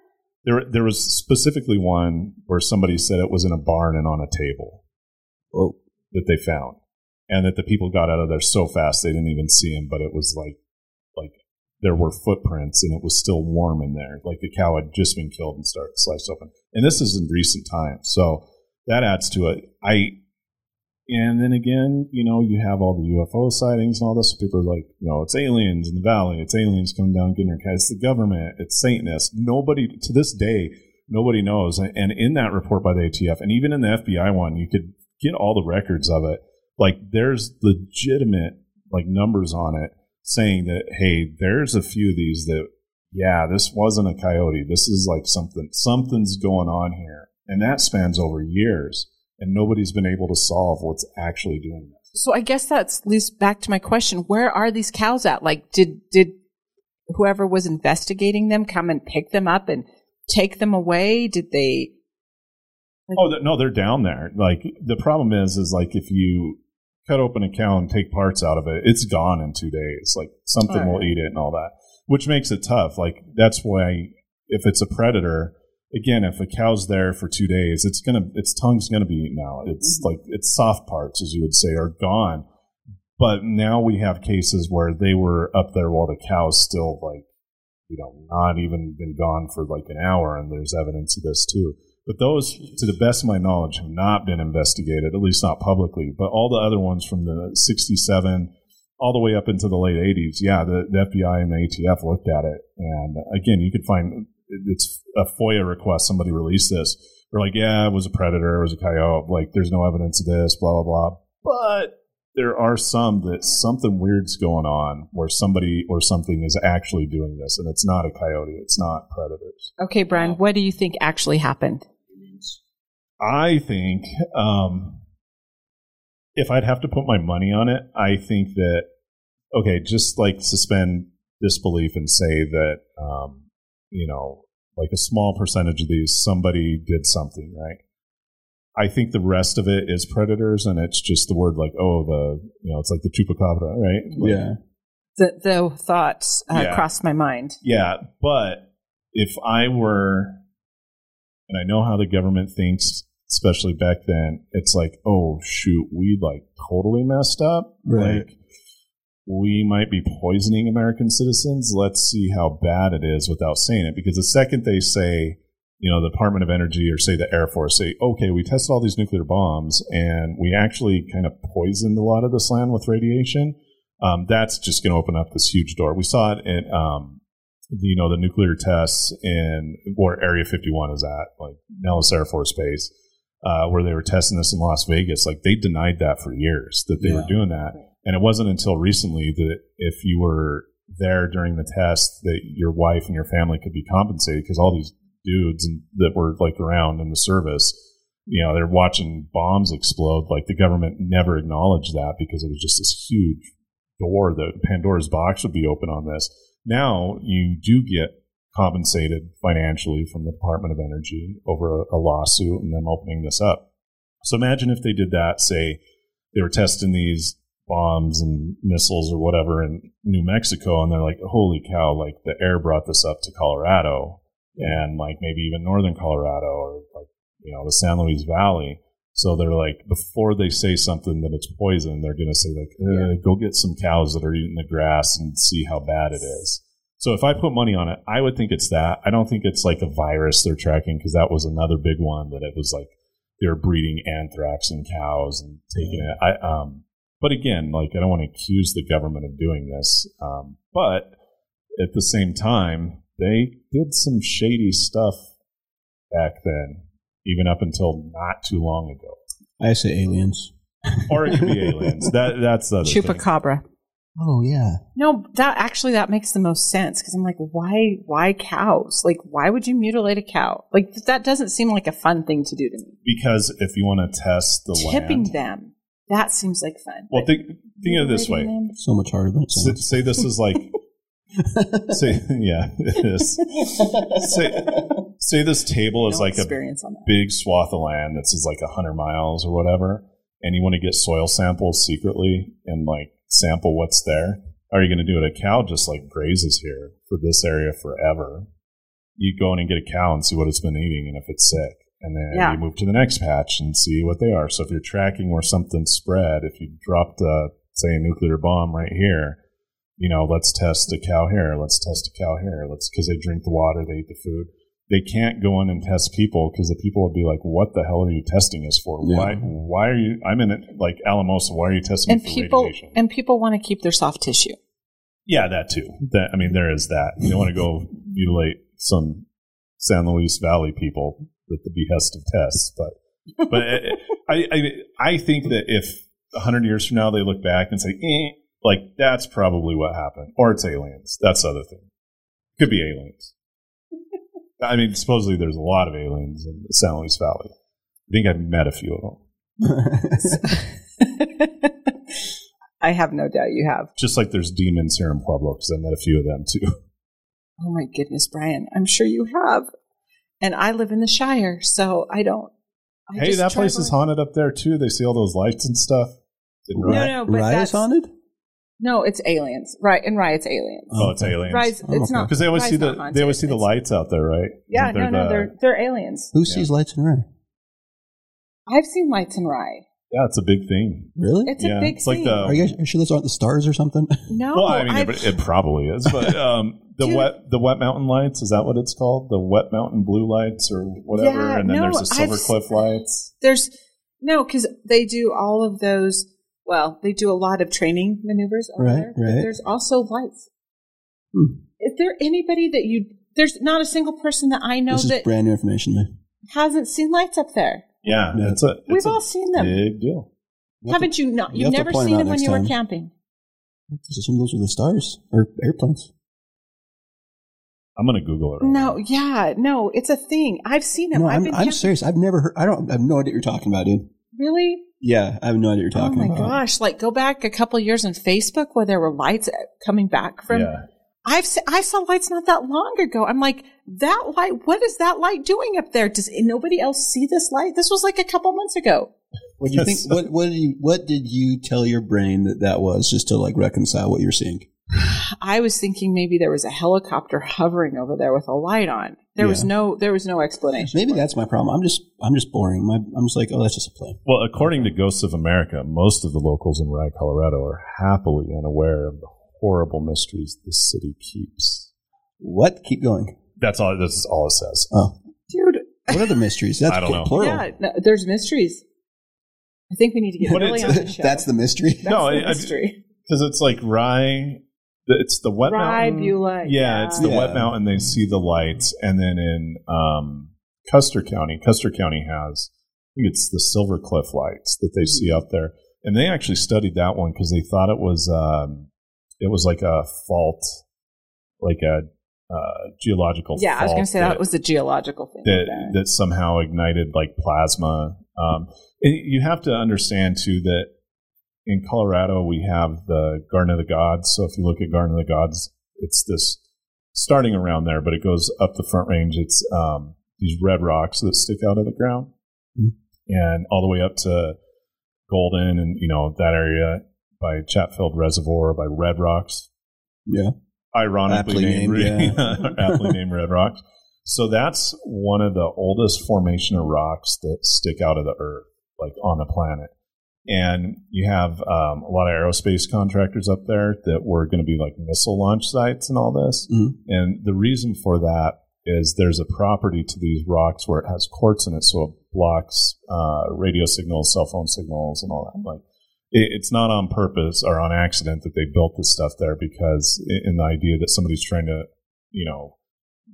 There, there was specifically one where somebody said it was in a barn and on a table Whoa. that they found, and that the people got out of there so fast they didn't even see him. But it was like, like there were footprints, and it was still warm in there. Like the cow had just been killed and started sliced open. And this is in recent times, so that adds to it. I, and then again, you know, you have all the U F O sightings and all this. People are like, you know, it's aliens in the valley. It's aliens coming down getting your kids. It's the government. It's Satanists. Nobody, to this day, nobody knows. And in that report by the A T F, and even in the F B I one, you could get all the records of it. Like, there's legitimate, like, numbers on it saying that, hey, there's a few of these that, yeah, this wasn't a coyote. This is like something, something's going on here. And that spans over years, and nobody's been able to solve what's actually doing that. So I guess that's at least back to my question. Where are these cows at? Like, did did whoever was investigating them come and pick them up and take them away? Did they? Like, oh, no, they're down there. Like, the problem is, is like if you cut open a cow and take parts out of it, it's gone in two days. Like, something right. will eat it and all that, which makes it tough. Like, that's why if it's a predator... Again, if a cow's there for two days, it's gonna, its tongue's gonna be eaten out. It's mm-hmm. like its soft parts, as you would say, are gone. But now we have cases where they were up there while the cow's still like, you know, not even been gone for like an hour, and there's evidence of this too. But those, to the best of my knowledge, have not been investigated, at least not publicly. But all the other ones from the sixty-seven all the way up into the late eighties, yeah, the, the F B I and the A T F looked at it, and again, you could find. It's a FOIA request. Somebody released this. They're like, yeah, it was a predator. It was a coyote. Like, there's no evidence of this, blah, blah, blah. But there are some that something weird's going on where somebody or something is actually doing this, and it's not a coyote. It's not predators. Okay, Brian, um, what do you think actually happened? I think um, if I'd have to put my money on it, I think that, okay, just like suspend disbelief and say that, um, you know, like a small percentage of these, somebody did something, right? I think the rest of it is predators, and it's just the word like, oh, the, you know, it's like the chupacabra, right? Like, yeah. The, the thoughts uh, yeah. crossed my mind. Yeah, but if I were, and I know how the government thinks, especially back then, it's like, oh, shoot, we like totally messed up. Right. Like, we might be poisoning American citizens. Let's see how bad it is without saying it. Because the second they say, you know, the Department of Energy or say the Air Force say, okay, we tested all these nuclear bombs and we actually kind of poisoned a lot of this land with radiation, um, that's just going to open up this huge door. We saw it at, um, you know, the nuclear tests in where Area fifty-one is at, like Nellis Air Force Base, uh, where they were testing this in Las Vegas. Like, they denied that for years, that they yeah. were doing that. And it wasn't until recently that if you were there during the test that your wife and your family could be compensated, because all these dudes that were like around in the service, you know, they're watching bombs explode. Like, the government never acknowledged that because it was just this huge door, the Pandora's box would be open on this. Now you do get compensated financially from the Department of Energy over a, a lawsuit and them opening this up. So imagine if they did that, say they were testing these bombs and missiles or whatever in New Mexico, and they're like, holy cow, like the air brought this up to Colorado and like maybe even northern Colorado or like, you know, the San Luis Valley. So they're like, before they say something that it's poison, they're going to say like, eh, yeah. go get some cows that are eating the grass and see how bad it is. So if I put money on it, I would think it's that. I don't think it's like a virus they're tracking, because that was another big one that it was like they were breeding anthrax in cows and taking it. I, um, but again, like I don't want to accuse the government of doing this. Um, but at the same time, they did some shady stuff back then, even up until not too long ago. I say aliens. Or it could be aliens. That That's the other Chupacabra. Thing. Oh, yeah. No, that actually, that makes the most sense, because I'm like, why why cows? Like, why would you mutilate a cow? Like, that doesn't seem like a fun thing to do to me. Because if you want to test the Tipping land. Tipping them. That seems like fun. Well, think, think of it this way. Them. So much harder than S- Say this is like, say, yeah, it is. Say, say this table is no like a big swath of land that's like one hundred miles or whatever, and you want to get soil samples secretly and like sample what's there. Are you going to do it? A cow just like grazes here for this area forever. You go in and get a cow and see what it's been eating and if it's sick. And then yeah. you move to the next patch and see what they are. So if you're tracking where something spread, if you dropped, a, say, a nuclear bomb right here, you know, let's test a cow here. Let's test a cow here. Let's, because they drink the water, they eat the food. They can't go in and test people, because the people would be like, "What the hell are you testing us for? Yeah. Why? Why are you? I'm in it, like Alamosa. Why are you testing and me for people, radiation?" And people want to keep their soft tissue. Yeah, that too. That I mean, there is that. You don't want to go mutilate some San Luis Valley people at the behest of tests. But but it, I, I I think that if a hundred years from now they look back and say, eh, like that's probably what happened, or it's aliens. That's the other thing. Could be aliens. I mean, supposedly there's a lot of aliens in the San Luis Valley. I think I've met a few of them. I have no doubt you have. Just like there's demons here in Pueblo, because I met a few of them too. Oh my goodness, Brian. I'm sure you have. And I live in the Shire, so I don't. I hey, that place is haunted up there too. They see all those lights and stuff. No, Rye, no, but Rye that's... Rye is haunted? No, it's aliens. Right, and Rye, it's aliens. Oh, it's aliens. Rye's, it's not because they always Rye's see the they always see the lights out there, right? Yeah, no, no, the, they're they're aliens. Who yeah. sees lights in Rye? I've seen lights in Rye. Yeah, it's a big thing. Really? It's yeah, a big it's thing. Like the, are you sure those aren't the stars or something? No, well, I mean, it, it probably is. But um, the Dude. wet the Wet Mountain lights, is that what it's called? The Wet Mountain blue lights or whatever, yeah, and then no, there's the Silver I've, Cliff lights. There's no because they do all of those. Well, they do a lot of training maneuvers over right, there, but right. there's also lights. Hmm. Is there anybody that you... There's not a single person that I know that... This is that brand new information, man. ...hasn't seen lights up there. Yeah. yeah it's a, We've it's all a seen them. Big deal. We'll Haven't to, you? Not, you've never seen them when you time. were camping. I just assume those were the stars or airplanes. I'm going to Google it. Right no, now. yeah. No, it's a thing. I've seen them. No, I've I'm, been I'm serious. I've never heard... I don't. I have no idea what you're talking about, dude. Really? Yeah, I have no idea what you're talking about. Oh, my about. gosh. Like, go back a couple of years on Facebook where there were lights coming back from... Yeah. I've se- I saw lights not that long ago. I'm like, that light, what is that light doing up there? Does nobody else see this light? This was like a couple months ago. What do you think? What, what, did you, what did you tell your brain that that was, just to, like, reconcile what you're seeing? I was thinking maybe there was a helicopter hovering over there with a light on. There yeah. was no, there was no explanation. Maybe that's my problem. I'm just, I'm just boring. My, I'm just like, oh, that's just a plane. Well, according to Ghosts of America, most of the locals in Rye, Colorado, are happily unaware of the horrible mysteries this city keeps. What? Keep going. That's all. This is all it says. Oh, dude. What are the mysteries? That's I don't know. Plural. Yeah, no, there's mysteries. I think we need to get really on the show. That's the mystery. That's no, the I, mystery. Because it's like Rye. It's the Wet Rye, Mountain. Beulah, yeah, yeah, it's the yeah. Wet Mountain. They see the lights. And then in um, Custer County, Custer County has, I think it's the Silver Cliff lights that they mm-hmm. see out there. And they actually studied that one because they thought it was um, it was like a fault, like a uh, geological yeah, fault. Yeah, I was going to say that, that was a geological thing. That, like that. that somehow ignited like plasma. Um, and you have to understand, too, that in Colorado, we have the Garden of the Gods. So if you look at Garden of the Gods, it's this starting around there, but it goes up the Front Range. It's um, these red rocks that stick out of the ground, mm-hmm. and all the way up to Golden and, you know, that area by Chatfield Reservoir, by Red Rocks. Yeah. Ironically named, named, yeah. aptly named Red Rocks. So that's one of the oldest formation of rocks that stick out of the earth, like on the planet. And you have um, a lot of aerospace contractors up there that were going to be like missile launch sites and all this. Mm-hmm. And the reason for that is there's a property to these rocks where it has quartz in it, so it blocks uh, radio signals, cell phone signals, and all that. Like, it, it's not on purpose or on accident that they built this stuff there, because in the idea that somebody's trying to, you know,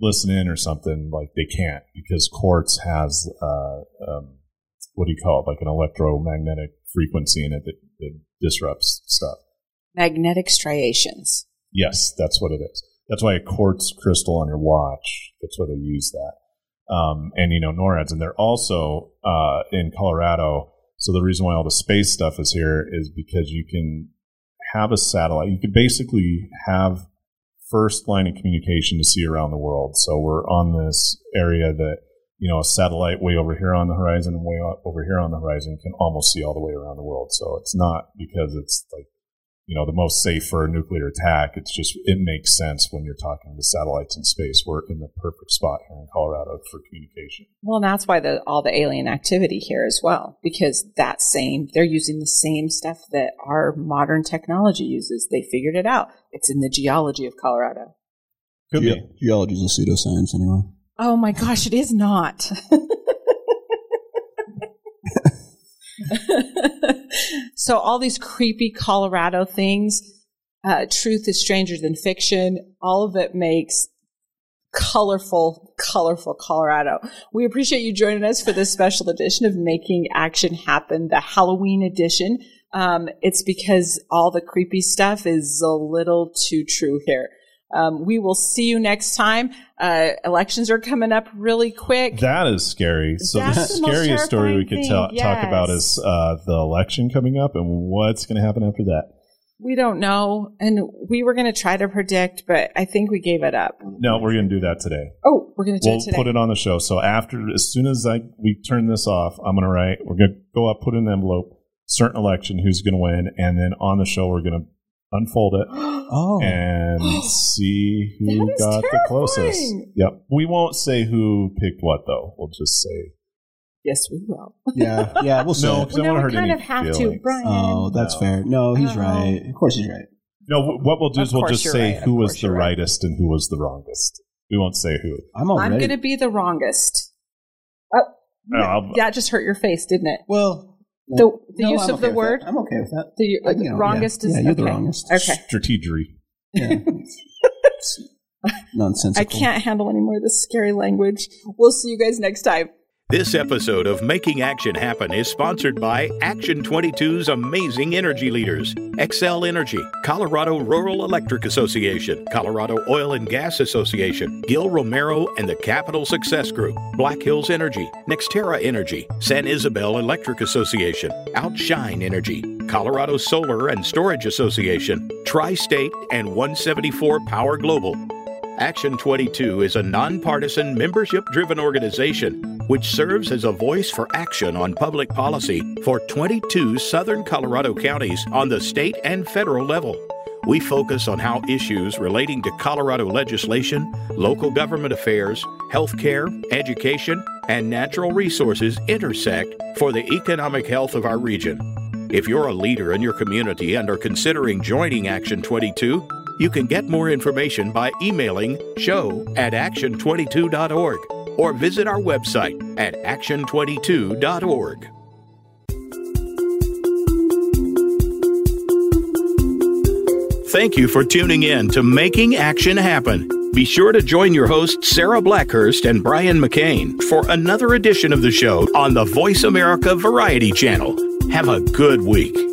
listen in or something, like they can't, because quartz has uh, um, what do you call it? Like an electromagnetic frequency in it that, that disrupts stuff. Magnetic striations. Yes, that's what it is. That's why a quartz crystal on your watch, that's why they use that. Um, and, you know, NORADs. And they're also uh, in Colorado. So the reason why all the space stuff is here is because you can have a satellite. You can basically have first line of communication to see around the world. So we're on this area that, you know, a satellite way over here on the horizon and way over here on the horizon can almost see all the way around the world. So it's not because it's like, you know, the most safe for a nuclear attack. It's just, it makes sense when you're talking to satellites in space. We're in the perfect spot here in Colorado for communication. Well, and that's why the, all the alien activity here as well, because that same, they're using the same stuff that our modern technology uses. They figured it out. It's in the geology of Colorado. Could Ge- be. Geology is a pseudoscience anyway. Oh my gosh, it is not. So all these creepy Colorado things, uh, truth is stranger than fiction, all of it makes colorful, colorful Colorado. We appreciate you joining us for this special edition of Making Action Happen, the Halloween edition. Um, it's because all the creepy stuff is a little too true here. Um, we will see you next time. Uh, elections are coming up really quick. That is scary. So That's the, the scariest story we could ta- yes. talk about is uh, the election coming up and what's going to happen after that. We don't know. And we were going to try to predict, but I think we gave it up. No, we're going to do that today. Oh, we're going to do we'll it today. We'll put it on the show. So after, as soon as I we turn this off, I'm going to write, we're going to go up, put in an envelope, certain election, who's going to win, and then on the show we're going to unfold it oh. and see who got terrifying. the closest. Yep. We won't say who picked what, though. We'll just say. Yes, we will. yeah, yeah, we'll say. No, because well, I no, want to hurt any of have feelings. To, Brian. Oh, that's no. fair. No, he's right. Of course he's right. No, what we'll do of is we'll just say right. who was the right. rightest and who was the wrongest. We won't say who. I'm, I'm going to be the wrongest. Oh, no, that just hurt your face, didn't it? Well... The, the no, use I'm of okay the word? That. I'm okay with that. The, uh, the wrongest yeah. is... Yeah, you're okay. the wrongest. Okay. Strategery. Yeah. Nonsensical. I can't handle any more of this scary language. We'll see you guys next time. This episode of Making Action Happen is sponsored by Action twenty-two's amazing energy leaders. Xcel Energy, Colorado Rural Electric Association, Colorado Oil and Gas Association, Gil Romero and the Capital Success Group, Black Hills Energy, Nextera Energy, San Isabel Electric Association, Outshine Energy, Colorado Solar and Storage Association, Tri-State, and one seventy-four Power Global. Action twenty-two is a nonpartisan, membership-driven organization which serves as a voice for action on public policy for twenty-two Southern Colorado counties on the state and federal level. We focus on how issues relating to Colorado legislation, local government affairs, healthcare, education, and natural resources intersect for the economic health of our region. If you're a leader in your community and are considering joining Action twenty-two, you can get more information by emailing show at action twenty-two dot org or visit our website at action twenty-two dot org. Thank you for tuning in to Making Action Happen. Be sure to join your hosts Sarah Blackhurst and Brian McCain for another edition of the show on the Voice America Variety Channel. Have a good week.